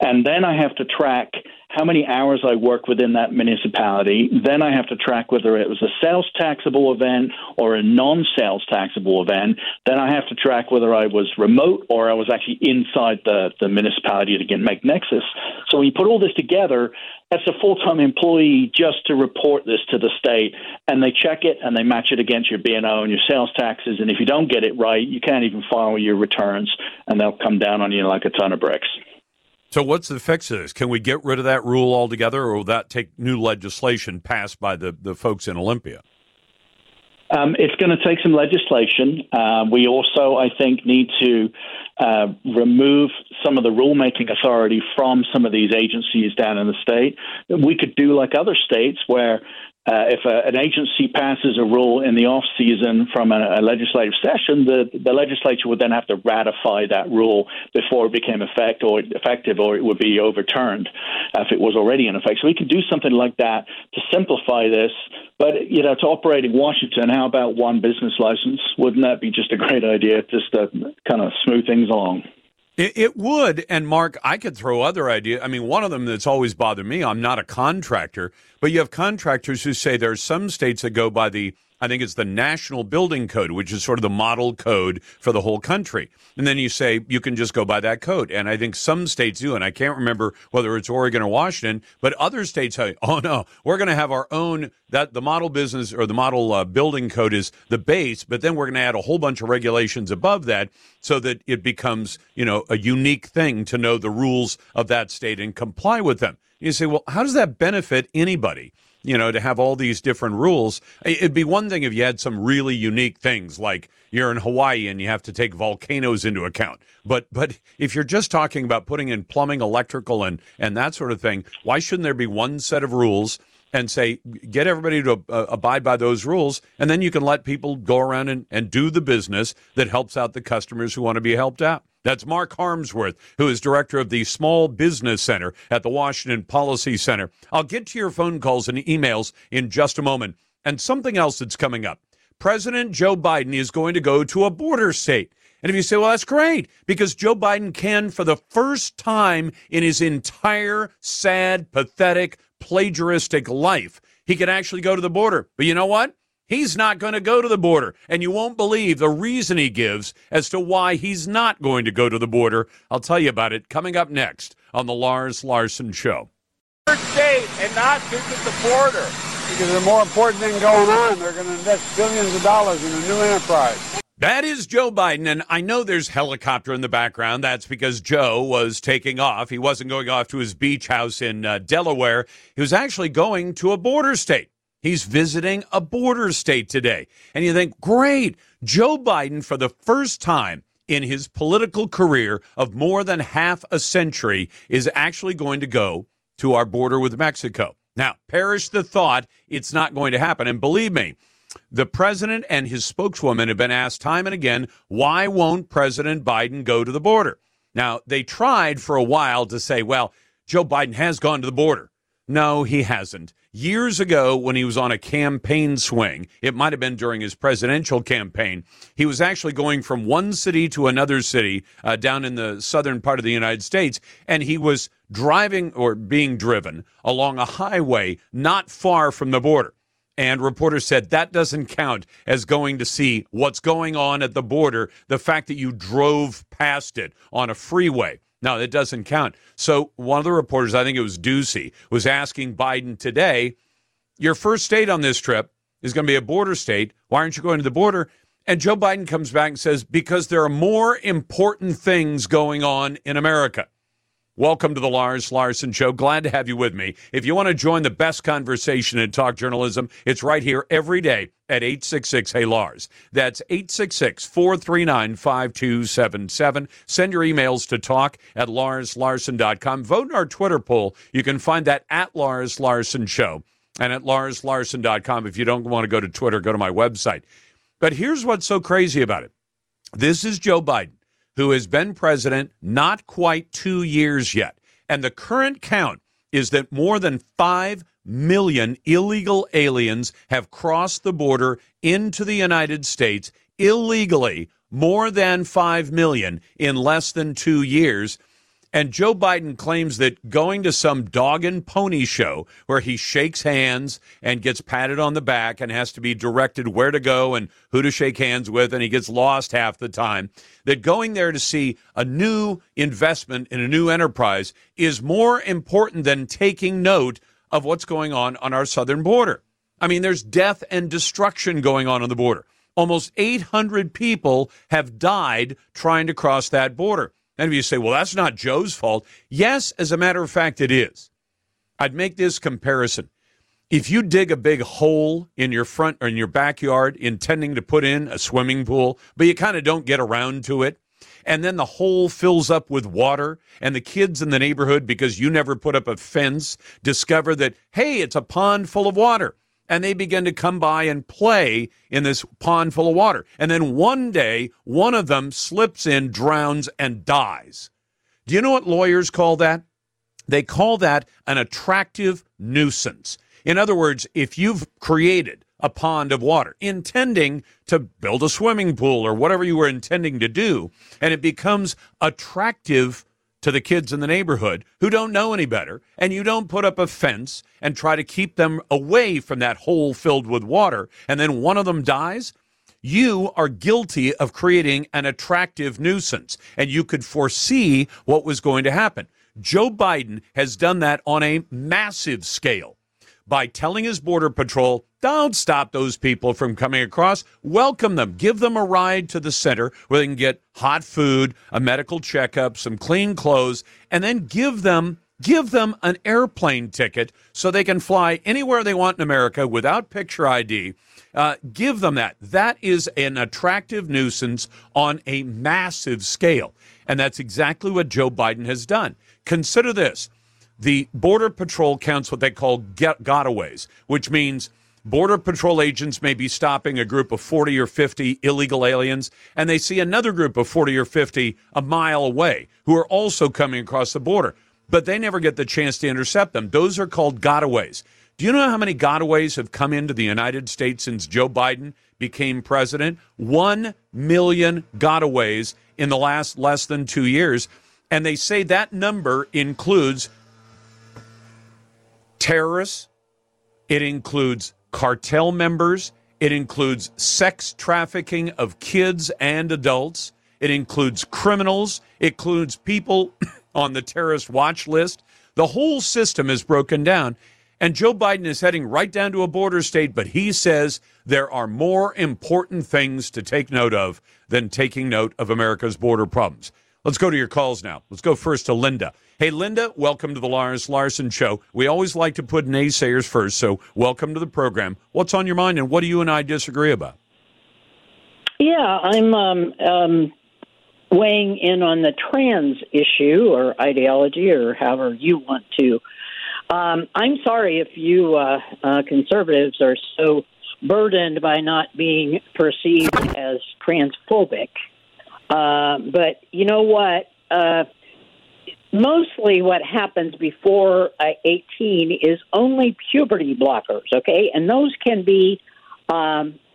And then I have to track how many hours I work within that municipality. Then I have to track whether it was a sales taxable event or a non-sales taxable event. Then I have to track whether I was remote or I was actually inside the municipality to make nexus. So when you put all this together, that's a full-time employee just to report this to the state, and they check it and they match it against your B&O and your sales taxes. And if you don't get it right, you can't even file your returns, and they'll come down on you like a ton of bricks. So what's the fix to this? Can we get rid of that rule altogether, or will that take new legislation passed by the folks in Olympia? It's going to take some legislation. We also, I think, need to remove some of the rulemaking authority from some of these agencies down in the state. We could do like other states where if an agency passes a rule in the off-season from a legislative session, the legislature would then have to ratify that rule before it became effective, or it would be overturned if it was already in effect. So we could do something like that to simplify this. But, to operate in Washington, how about one business license? Wouldn't that be just a great idea, just to kind of smooth things along? It would, and Mark, I could throw other ideas. I mean, one of them that's always bothered me, I'm not a contractor, but you have contractors who say there are some states that go by I think it's the National Building Code, which is sort of the model code for the whole country. And then you say you can just go by that code. And I think some states do, and I can't remember whether it's Oregon or Washington, but other states say, oh, no, we're going to have our own, that the model business or the model building code is the base, but then we're going to add a whole bunch of regulations above that, so that it becomes, a unique thing to know the rules of that state and comply with them. You say, well, how does that benefit anybody, to have all these different rules? It'd be one thing if you had some really unique things, like you're in Hawaii and you have to take volcanoes into account. But if you're just talking about putting in plumbing, electrical, and that sort of thing, why shouldn't there be one set of rules and say, get everybody to abide by those rules, and then you can let people go around and do the business that helps out the customers who want to be helped out? That's Mark Harmsworth, who is director of the Small Business Center at the Washington Policy Center. I'll get to your phone calls and emails in just a moment. And something else that's coming up. President Joe Biden is going to go to a border state. And if you say, well, that's great, because Joe Biden can, for the first time in his entire sad, pathetic, plagiaristic life, he can actually go to the border. But you know what? He's not going to go to the border, and you won't believe the reason he gives as to why he's not going to go to the border. I'll tell you about it coming up next on the Lars Larson Show. State and not visit the border, because there's a more important thing going on. They're going to invest billions of dollars in a new enterprise. That is Joe Biden, and I know there's helicopter in the background. That's because Joe was taking off. He wasn't going off to his beach house in Delaware. He was actually going to a border state. He's visiting a border state today. And you think, great, Joe Biden, for the first time in his political career of more than half a century, is actually going to go to our border with Mexico. Now, perish the thought, it's not going to happen. And believe me, the president and his spokeswoman have been asked time and again, why won't President Biden go to the border? Now, they tried for a while to say, well, Joe Biden has gone to the border. No, he hasn't. Years ago, when he was on a campaign swing, it might have been during his presidential campaign, he was actually going from one city to another city down in the southern part of the United States, and he was driving or being driven along a highway not far from the border. And reporters said that doesn't count as going to see what's going on at the border, the fact that you drove past it on a freeway. No, that doesn't count. So one of the reporters, I think it was Ducey, was asking Biden today, your first state on this trip is going to be a border state. Why aren't you going to the border? And Joe Biden comes back and says, because there are more important things going on in America. Welcome to the Lars Larson Show. Glad to have you with me. If you want to join the best conversation in talk journalism, it's right here every day at 866-HEY-LARS. That's 866-439-5277. Send your emails to talk@larslarson.com. Vote in our Twitter poll. You can find that at Lars Larson Show and at larslarson.com. If you don't want to go to Twitter, go to my website. But here's what's so crazy about it. This is Joe Biden, who has been president not quite 2 years yet. And the current count is that more than 5 million illegal aliens have crossed the border into the United States illegally, more than 5 million in less than 2 years. And Joe Biden claims that going to some dog and pony show where he shakes hands and gets patted on the back and has to be directed where to go and who to shake hands with, and he gets lost half the time, that going there to see a new investment in a new enterprise is more important than taking note of what's going on our southern border. I mean, there's death and destruction going on the border. Almost 800 people have died trying to cross that border. And if you say, well, that's not Joe's fault. Yes, as a matter of fact, it is. I'd make this comparison. If you dig a big hole in your front or in your backyard intending to put in a swimming pool, but you kind of don't get around to it, and then the hole fills up with water, and the kids in the neighborhood, because you never put up a fence, discover that, hey, it's a pond full of water. And they begin to come by and play in this pond full of water. And then one day, one of them slips in, drowns, and dies. Do you know what lawyers call that? They call that an attractive nuisance. In other words, if you've created a pond of water, intending to build a swimming pool or whatever you were intending to do, and it becomes attractive to the kids in the neighborhood who don't know any better, and you don't put up a fence and try to keep them away from that hole filled with water, and then one of them dies, you are guilty of creating an attractive nuisance, and you could foresee what was going to happen. Joe Biden has done that on a massive scale by telling his Border Patrol, don't stop those people from coming across. Welcome them. Give them a ride to the center where they can get hot food, a medical checkup, some clean clothes, and then give them an airplane ticket so they can fly anywhere they want in America without picture ID. Give them that. That is an attractive nuisance on a massive scale. And that's exactly what Joe Biden has done. Consider this. The Border Patrol counts what they call gotaways, which means Border Patrol agents may be stopping a group of 40 or 50 illegal aliens, and they see another group of 40 or 50 a mile away who are also coming across the border, but they never get the chance to intercept them. Those are called gotaways. Do you know how many gotaways have come into the United States since Joe Biden became president? 1 million gotaways in the last less than 2 years, and they say that number includes terrorists, it includes cartel members, it includes sex trafficking of kids and adults, it includes criminals, it includes people on the terrorist watch list. The whole system is broken down, and Joe Biden is heading right down to a border state, but he says there are more important things to take note of than taking note of America's border problems. Let's go to your calls now. Let's go first to Linda. Hey, Linda, welcome to the Lars Larson Show. We always like to put naysayers first, so welcome to the program. What's on your mind, and what do you and I disagree about? Yeah, I'm weighing in on the trans issue or ideology or however you want to. I'm sorry if you conservatives are so burdened by not being perceived as transphobic. But you know what? Mostly what happens before 18 is only puberty blockers, okay? And those can be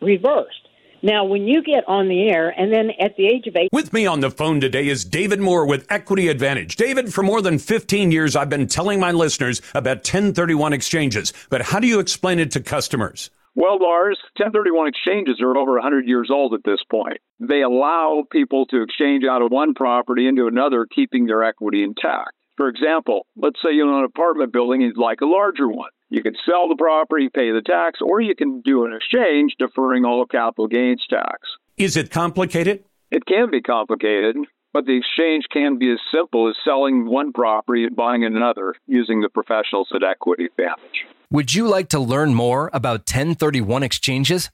reversed. Now, when you get on the air and then at the age of 8... With me on the phone today is David Moore with Equity Advantage. David, for more than 15 years, I've been telling my listeners about 1031 exchanges. But how do you explain it to customers? Well, Lars, 1031 exchanges are over 100 years old at this point. They allow people to exchange out of one property into another, keeping their equity intact. For example, let's say you own an apartment building and you'd like a larger one. You could sell the property, pay the tax, or you can do an exchange, deferring all capital gains tax. Is it complicated? It can be complicated, but the exchange can be as simple as selling one property and buying another using the professionals at Equity Advantage. Would you like to learn more about 1031 exchanges?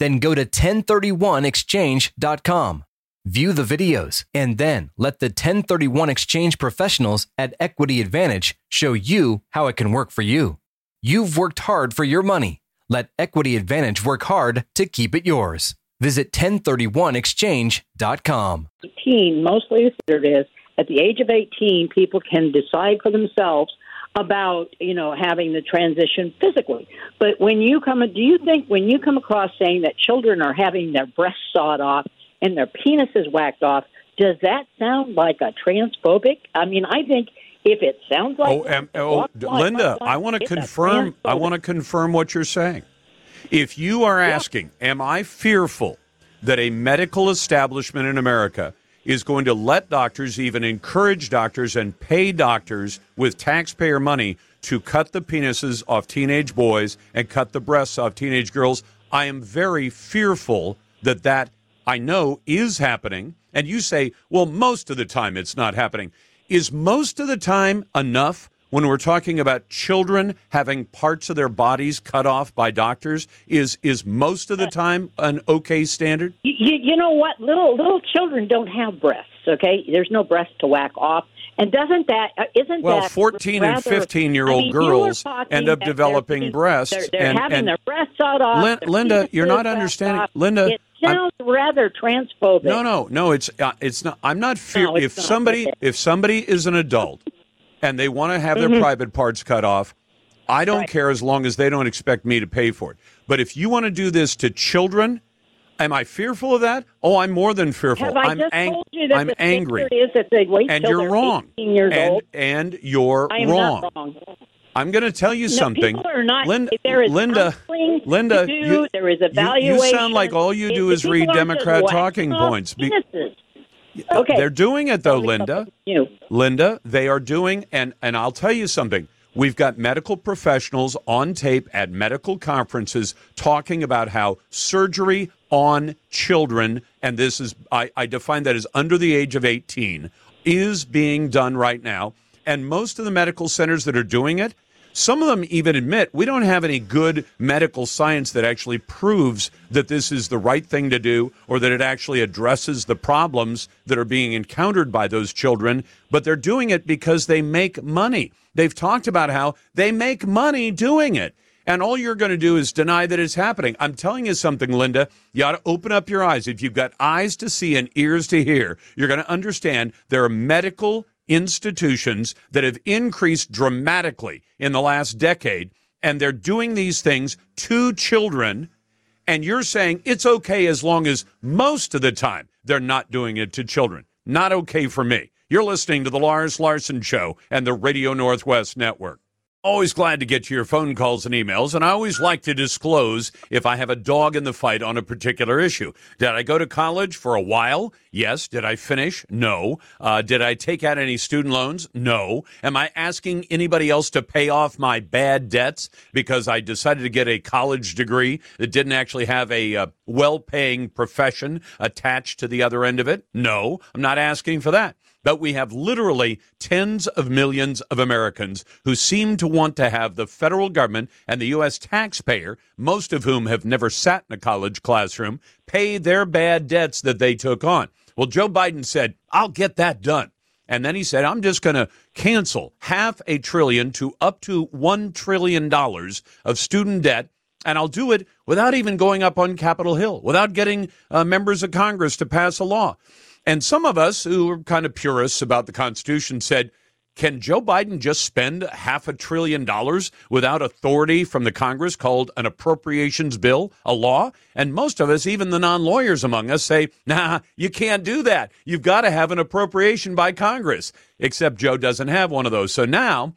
Then go to 1031exchange.com. View the videos, and then let the 1031 exchange professionals at Equity Advantage show you how it can work for you. You've worked hard for your money. Let Equity Advantage work hard to keep it yours. Visit 1031exchange.com. Mostly there it is. At the age of 18, people can decide for themselves about, you know, having the transition physically. But when you come, do you think when you come across saying that children are having their breasts sawed off and their penises whacked off, does that sound like a transphobic? I mean, I think... If it sounds like Linda, I want to confirm what you're saying. If you are asking, am I fearful that a medical establishment in America is going to let doctors, even encourage doctors and pay doctors with taxpayer money to cut the penises off teenage boys and cut the breasts off teenage girls? I am very fearful that I know is happening. And you say, well, most of the time it's not happening. Is most of the time enough when we're talking about children having parts of their bodies cut off by doctors? Is most of the time an okay standard? You know what? Little children don't have breasts, okay? There's no breast to whack off. And doesn't that, isn't well, that 14 rather, and 15-year-old girls end up developing breasts. They're having their breasts sawed off. Linda, you're not understanding. Off. Linda. It sounds rather transphobic. No, it's not. I'm not fearful. If somebody is an adult and they want to have their private parts cut off, I don't care as long as they don't expect me to pay for it. But if you want to do this to children, am I fearful of that? Oh, I'm more than fearful. I'm angry. Is that they wait and you're wrong. And you're wrong. I'm going to tell you something. People are not, Linda, you sound like all you do is read Democrat talking points. Okay. They're doing it, though, Linda. Linda, they are doing, and I'll tell you something. We've got medical professionals on tape at medical conferences talking about how surgery on children, and this is, I define that as under the age of 18, is being done right now. And most of the medical centers that are doing it, some of them even admit we don't have any good medical science that actually proves that this is the right thing to do or that it actually addresses the problems that are being encountered by those children, but they're doing it because they make money. They've talked about how they make money doing it. And all you're going to do is deny that it's happening. I'm telling you something, Linda. You ought to open up your eyes. If you've got eyes to see and ears to hear, you're going to understand there are medical institutions that have increased dramatically in the last decade, and they're doing these things to children. And you're saying it's okay as long as most of the time they're not doing it to children. Not okay for me. You're listening to The Lars Larson Show and the Radio Northwest Network. Always glad to get to your phone calls and emails, and I always like to disclose if I have a dog in the fight on a particular issue. Did I go to college for a while? Yes. Did I finish? No. Did I take out any student loans? No. Am I asking anybody else to pay off my bad debts because I decided to get a college degree that didn't actually have a well-paying profession attached to the other end of it? No. I'm not asking for that. But we have literally tens of millions of Americans who seem to want to have the federal government and the U.S. taxpayer, most of whom have never sat in a college classroom, pay their bad debts that they took on. Well, Joe Biden said, I'll get that done. And then he said, I'm just going to cancel $500 billion to up to $1 trillion of student debt. And I'll do it without even going up on Capitol Hill, without getting members of Congress to pass a law. And some of us who are kind of purists about the Constitution said, can Joe Biden just spend $500 billion without authority from the Congress called an appropriations bill, a law? And most of us, even the non-lawyers among us, say, nah, you can't do that. You've got to have an appropriation by Congress, except Joe doesn't have one of those. So now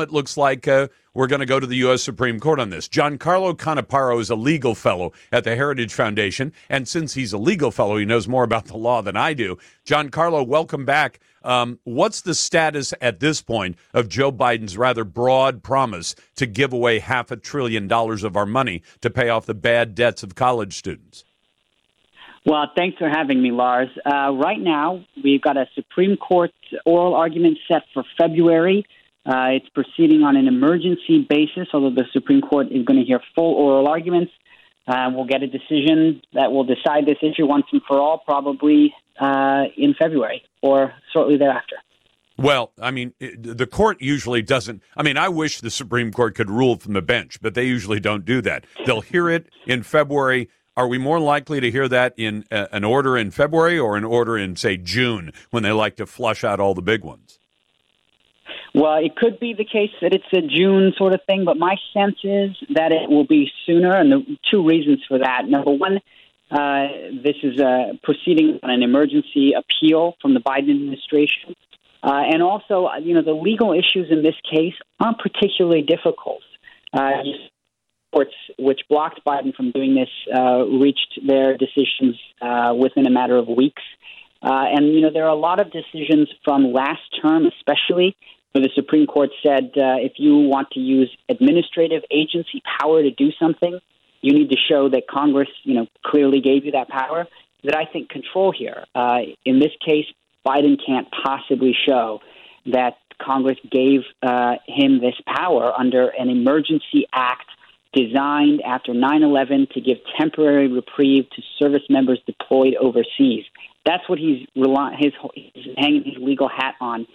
it looks like we're going to go to the U.S. Supreme Court on this. GianCarlo Canaparo is a legal fellow at the Heritage Foundation, and since he's a legal fellow, he knows more about the law than I do. GianCarlo, welcome back. What's the status at this point of Joe Biden's rather broad promise to give away $500 billion of our money to pay off the bad debts of college students? Well, thanks for having me, Lars. Right now, we've got a Supreme Court oral argument set for February. It's proceeding on an emergency basis, although the Supreme Court is going to hear full oral arguments. We'll get a decision that will decide this issue once and for all, probably in February or shortly thereafter. Well, I mean, the court usually doesn't. I mean, I wish the Supreme Court could rule from the bench, but they usually don't do that. They'll hear it in February. Are we more likely to hear that in an order in February or an order in, say, June, when they like to flush out all the big ones? Well, it could be the case that it's a June sort of thing, but my sense is that it will be sooner, and the two reasons for that. Number one, this is a proceeding on an emergency appeal from the Biden administration. And also, you know, the legal issues in this case aren't particularly difficult. Courts which blocked Biden from doing this reached their decisions within a matter of weeks. And, you know, there are a lot of decisions from last term, especially, where the Supreme Court said if you want to use administrative agency power to do something, you need to show that Congress, you know, clearly gave you that power that I think control here. In this case, Biden can't possibly show that Congress gave him this power under an emergency act designed after 9/11 to give temporary reprieve to service members deployed overseas. That's what he's hanging his legal hat on,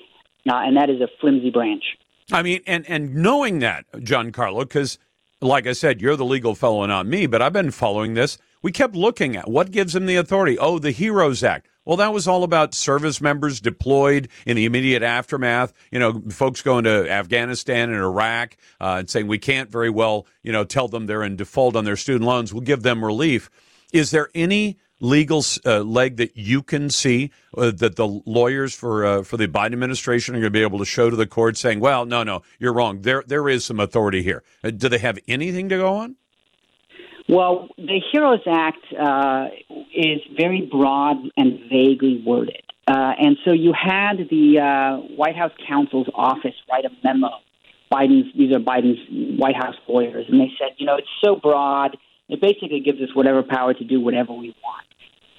and that is a flimsy branch. I mean, and knowing that, GianCarlo, because, like I said, you're the legal fellow and not me, but I've been following this. We kept looking at what gives him the authority. Oh, the HEROES Act. Well, that was all about service members deployed in the immediate aftermath. You know, folks going to Afghanistan and Iraq and saying we can't very well, you know, tell them they're in default on their student loans. We'll give them relief. Is there any legal leg that you can see that the lawyers for the Biden administration are going to be able to show to the court saying, well, no, you're wrong. There is some authority here. Do they have anything to go on? Well, the HEROES Act is very broad and vaguely worded. And so you had the White House counsel's office write a memo. These are Biden's White House lawyers. And they said, you know, it's so broad. It basically gives us whatever power to do whatever we want.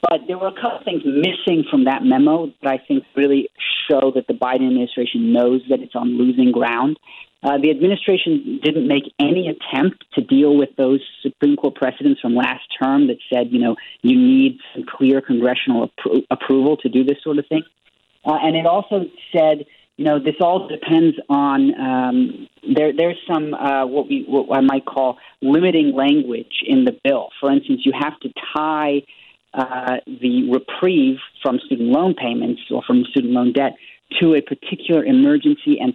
But there were a couple of things missing from that memo that I think really show that the Biden administration knows that it's on losing ground. The administration didn't make any attempt to deal with those Supreme Court precedents from last term that said, you know, you need some clear congressional approval to do this sort of thing. And it also said, this all depends on there's some what I might call limiting language in the bill. For instance, you have to tie the reprieve from student loan payments or from student loan debt to a particular emergency and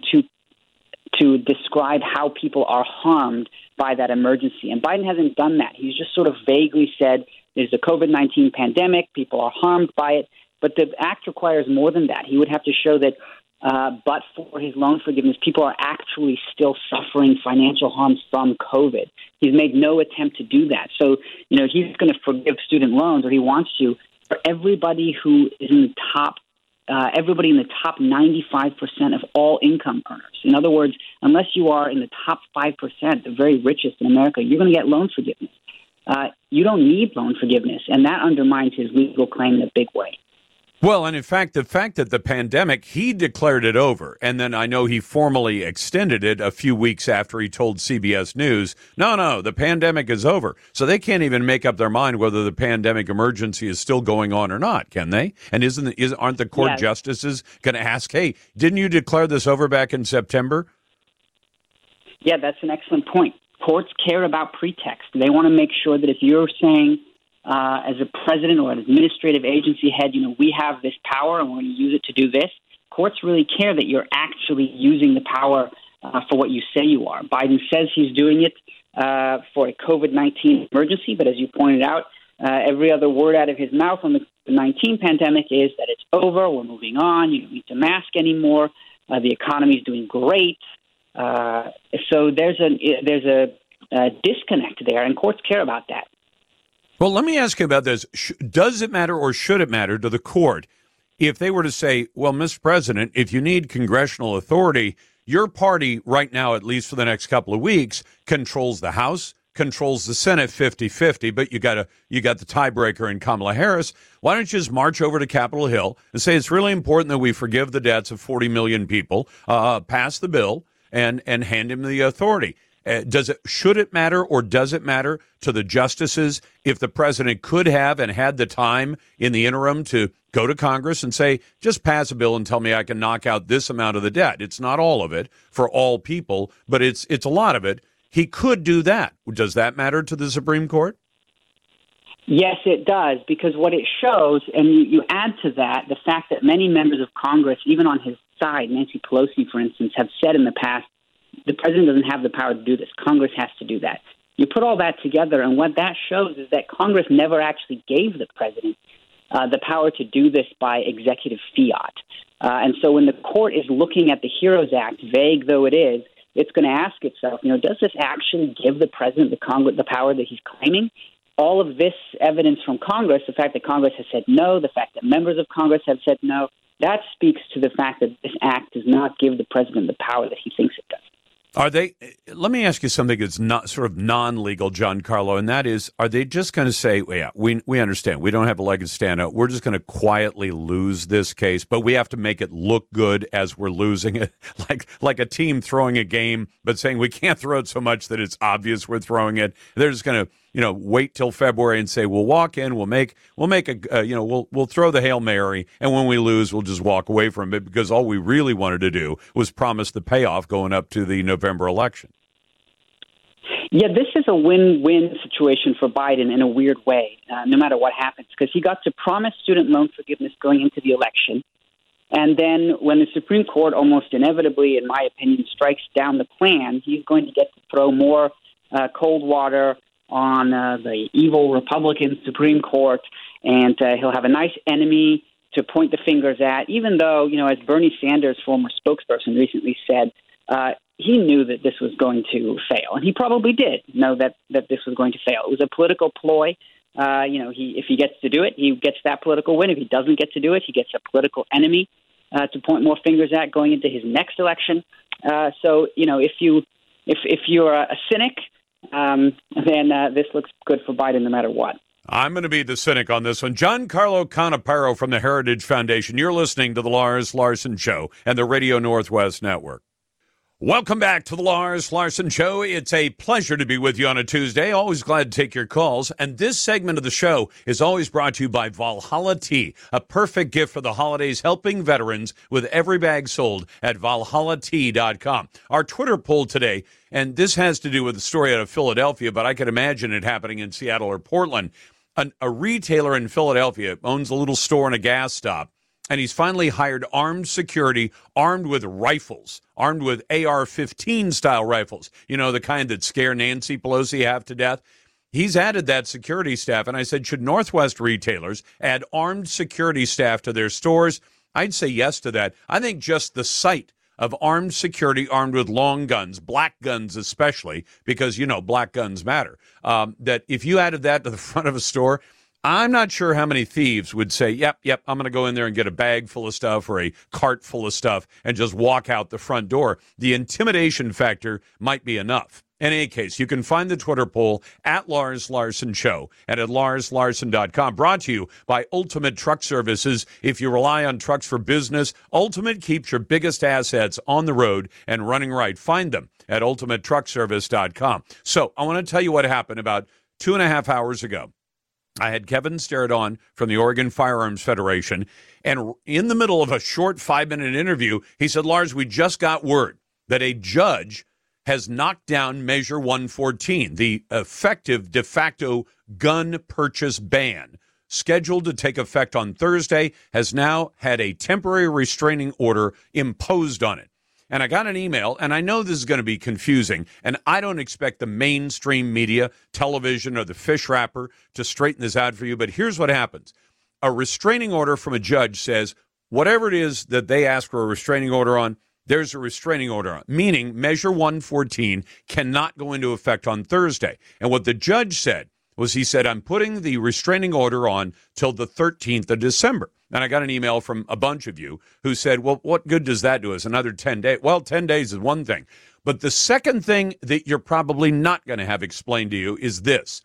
to describe how people are harmed by that emergency. And Biden hasn't done that. He's just sort of vaguely said there's a COVID-19 pandemic, people are harmed by it. But the act requires more than that. He would have to show that but for his loan forgiveness, people are actually still suffering financial harm from COVID. He's made no attempt to do that. So, he's going to forgive student loans, or he wants to, for everybody who is in the top everybody in the top 95% of all income earners. In other words, unless you are in the top 5%, the very richest in America, you're going to get loan forgiveness. You don't need loan forgiveness, and that undermines his legal claim in a big way. Well, and in fact, the fact that the pandemic, he declared it over, and then I know he formally extended it a few weeks after he told CBS News, no, the pandemic is over. So they can't even make up their mind whether the pandemic emergency is still going on or not, can they? And aren't the court justices going to ask, hey, didn't you declare this over back in September? Yeah, that's an excellent point. Courts care about pretext. They want to make sure that if you're saying, as a president or an administrative agency head, we have this power and we're going to use it to do this. Courts really care that you're actually using the power for what you say you are. Biden says he's doing it for a COVID-19 emergency, but as you pointed out, every other word out of his mouth on the COVID-19 pandemic is that it's over, we're moving on, you don't need to mask anymore, the economy's doing great. So there's a disconnect there, and courts care about that. Well, let me ask you about this. Does it matter or should it matter to the court if they were to say, well, Mr. President, if you need congressional authority, your party right now, at least for the next couple of weeks, controls the House, controls the Senate 50-50, but you got the tiebreaker in Kamala Harris. Why don't you just march over to Capitol Hill and say it's really important that we forgive the debts of 40 million people, pass the bill, and hand him the authority? Should it matter or does it matter to the justices if the president could have and had the time in the interim to go to Congress and say, just pass a bill and tell me I can knock out this amount of the debt? It's not all of it for all people, but it's a lot of it. He could do that. Does that matter to the Supreme Court? Yes, it does, because what it shows, and you add to that the fact that many members of Congress, even on his side, Nancy Pelosi, for instance, have said in the past, the president doesn't have the power to do this. Congress has to do that. You put all that together, and what that shows is that Congress never actually gave the president the power to do this by executive fiat. And so when the court is looking at the HEROES Act, vague though it is, it's going to ask itself, does this actually give the president the power that he's claiming? All of this evidence from Congress, the fact that Congress has said no, the fact that members of Congress have said no, that speaks to the fact that this act does not give the president the power that he thinks it does. Let me ask you something that's not sort of non-legal, GianCarlo, and that is, are they just going to say, well, yeah, we understand, we don't have a leg to stand up, we're just going to quietly lose this case, but we have to make it look good as we're losing it, like a team throwing a game, but saying we can't throw it so much that it's obvious we're throwing it. They're just going to, wait till February and say, we'll walk in, we'll throw the Hail Mary, and when we lose, we'll just walk away from it because all we really wanted to do was promise the payoff going up to the November election. Yeah, this is a win-win situation for Biden in a weird way, no matter what happens, because he got to promise student loan forgiveness going into the election. And then when the Supreme Court almost inevitably, in my opinion, strikes down the plan, he's going to get to throw more cold water on the evil Republican Supreme Court, and he'll have a nice enemy to point the fingers at, even though, as Bernie Sanders' former spokesperson recently said, he knew that this was going to fail, and he probably did know that this was going to fail. It was a political ploy. If he gets to do it, he gets that political win. If he doesn't get to do it, he gets a political enemy to point more fingers at going into his next election. If you're a cynic, then this looks good for Biden no matter what. I'm going to be the cynic on this one. GianCarlo Canaparo from the Heritage Foundation. You're listening to the Lars Larson Show and the Radio Northwest Network. Welcome back to the Lars Larson Show. It's a pleasure to be with you on a Tuesday. Always glad to take your calls. And this segment of the show is always brought to you by Valhalla Tea, a perfect gift for the holidays, helping veterans with every bag sold at valhallatea.com. Our Twitter poll today, and this has to do with the story out of Philadelphia, but I could imagine it happening in Seattle or Portland. A retailer in Philadelphia owns a little store and a gas stop. And he's finally hired armed security, armed with rifles, armed with AR-15 style rifles. You know, the kind that scare Nancy Pelosi half to death. He's added that security staff. And I said, should Northwest retailers add armed security staff to their stores? I'd say yes to that. I think just the sight of armed security armed with long guns, black guns especially, because, you know, black guns matter, that if you added that to the front of a store, I'm not sure how many thieves would say, yep, I'm going to go in there and get a bag full of stuff or a cart full of stuff and just walk out the front door. The intimidation factor might be enough. In any case, you can find the Twitter poll at Lars Larson Show and at LarsLarson.com. Brought to you by Ultimate Truck Services. If you rely on trucks for business, Ultimate keeps your biggest assets on the road and running right. Find them at UltimateTruckService.com. So I want to tell you what happened about 2.5 hours ago. I had Kevin Starrett on from the Oregon Firearms Federation, and in the middle of a short 5-minute interview, he said, Lars, we just got word that a judge has knocked down Measure 114, the effective de facto gun purchase ban, scheduled to take effect on Thursday, has now had a temporary restraining order imposed on it. And I got an email, and I know this is going to be confusing, and I don't expect the mainstream media, television, or the fish wrapper to straighten this out for you, but here's what happens. A restraining order from a judge says, whatever it is that they ask for a restraining order on, there's a restraining order on, meaning Measure 114 cannot go into effect on Thursday. And what the judge said was he said, I'm putting the restraining order on till the 13th of December. And I got an email from a bunch of you who said, well, what good does that do us? Another 10 days. Well, 10 days is one thing. But the second thing that you're probably not going to have explained to you is this.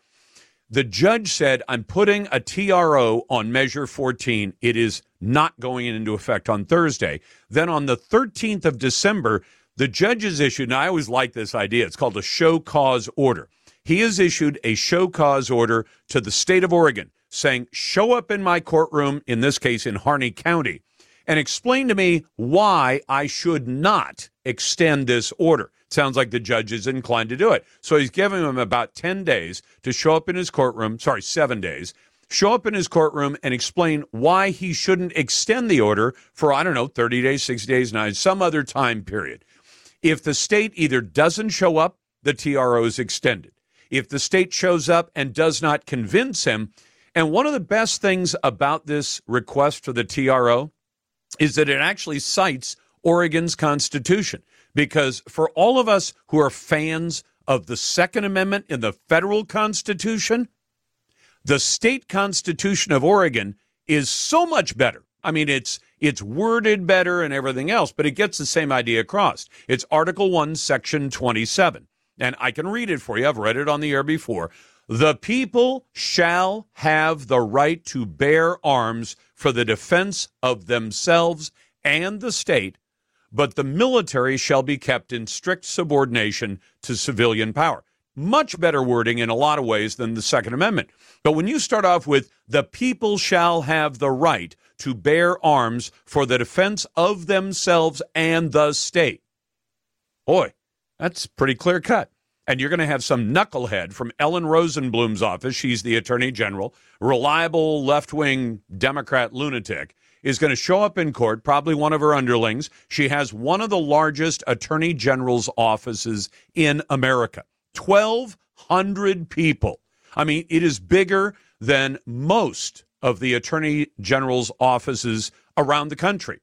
The judge said, I'm putting a TRO on Measure 14. It is not going into effect on Thursday. Then on the 13th of December, the judge has issued, and I always like this idea, it's called a show cause order. He has issued a show cause order to the state of Oregon saying, show up in my courtroom, in this case in Harney County, and explain to me why I should not extend this order. It sounds like the judge is inclined to do it. So he's giving him about 10 days to show up in his courtroom, 7 days, show up in his courtroom and explain why he shouldn't extend the order for, 30 days, 60 days, 90, some other time period. If the state either doesn't show up, the TRO is extended. If the state shows up and does not convince him. And one of the best things about this request for the TRO is that it actually cites Oregon's Constitution, because for all of us who are fans of the Second Amendment in the federal Constitution, the state Constitution of Oregon is so much better. I mean, it's worded better and everything else, but it gets the same idea across. It's Article 1, Section 27. And I can read it for you. I've read it on the air before. The people shall have the right to bear arms for the defense of themselves and the state, but the military shall be kept in strict subordination to civilian power. Much better wording in a lot of ways than the Second Amendment. But when you start off with the people shall have the right to bear arms for the defense of themselves and the state, boy, that's pretty clear cut. And you're going to have some knucklehead from Ellen Rosenblum's office, she's the attorney general, reliable left-wing Democrat lunatic, is going to show up in court, probably one of her underlings. She has one of the largest attorney general's offices in America. 1,200 people. I mean, it is bigger than most of the attorney general's offices around the country.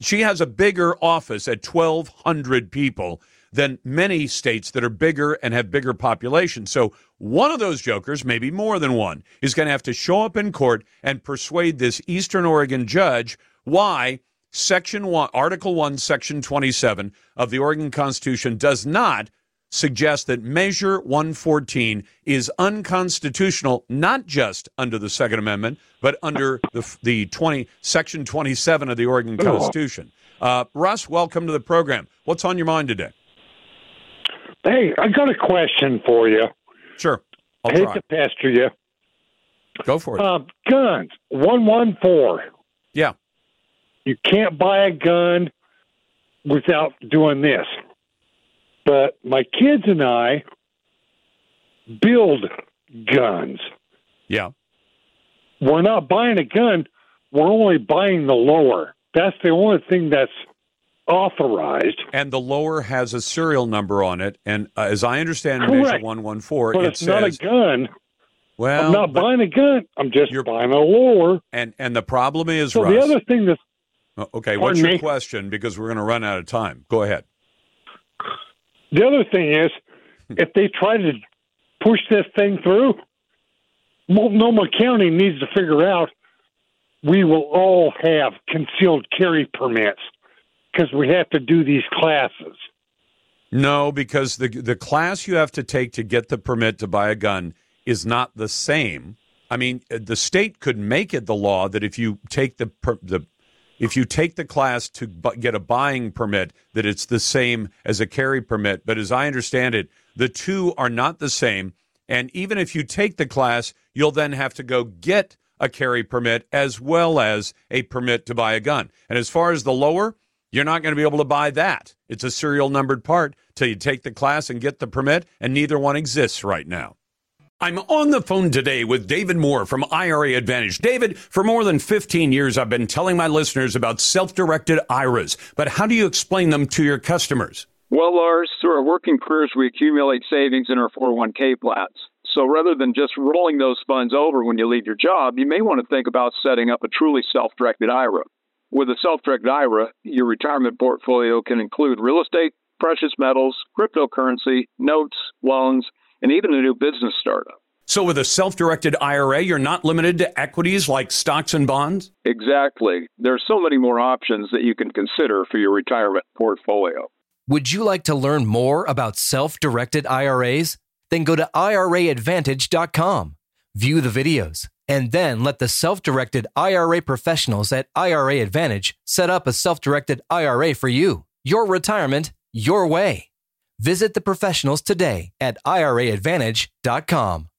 She has a bigger office at 1,200 people than many states that are bigger and have bigger populations. So one of those jokers, maybe more than one, is going to have to show up in court and persuade this Eastern Oregon judge why Section 1, Article 1, Section 27 of the Oregon Constitution does not suggest that Measure 114 is unconstitutional, not just under the Second Amendment, but under the Section 27 of the Oregon Constitution. Russ, welcome to the program. What's on your mind today? Hey, I got a question for you. Sure. I hate to pester you. Go for it. Guns, 114. Yeah. You can't buy a gun without doing this. But my kids and I build guns. Yeah. We're not buying a gun. We're only buying the lower. That's the only thing that's authorized. And the lower has a serial number on it. And as I understand Measure 114, but it says... not a gun. Well, I'm not buying a gun. I'm just buying a lower. And the problem is, so Russ, the other thing that's... Okay, what's your question? Because we're going to run out of time. Go ahead. The other thing is, if they try to push this thing through, Multnomah County needs to figure out we will all have concealed carry permits because we have to do these classes. No, because the class you have to take to get the permit to buy a gun is not the same. I mean, the state could make it the law that if you take the class to get a buying permit, that it's the same as a carry permit. But as I understand it, the two are not the same. And even if you take the class, you'll then have to go get a carry permit as well as a permit to buy a gun. And as far as the lower, you're not going to be able to buy that. It's a serial numbered part till you take the class and get the permit, and neither one exists right now. I'm on the phone today with David Moore from IRA Advantage. David, for more than 15 years, I've been telling my listeners about self-directed IRAs, but how do you explain them to your customers? Well, Lars, through our working careers, we accumulate savings in our 401k plans. So rather than just rolling those funds over when you leave your job, you may want to think about setting up a truly self-directed IRA. With a self-directed IRA, your retirement portfolio can include real estate, precious metals, cryptocurrency, notes, loans, and even a new business startup. So with a self-directed IRA, you're not limited to equities like stocks and bonds? Exactly. There are so many more options that you can consider for your retirement portfolio. Would you like to learn more about self-directed IRAs? Then go to IRAadvantage.com, view the videos, and then let the self-directed IRA professionals at IRA Advantage set up a self-directed IRA for you. Your retirement, your way. Visit the professionals today at IRAadvantage.com.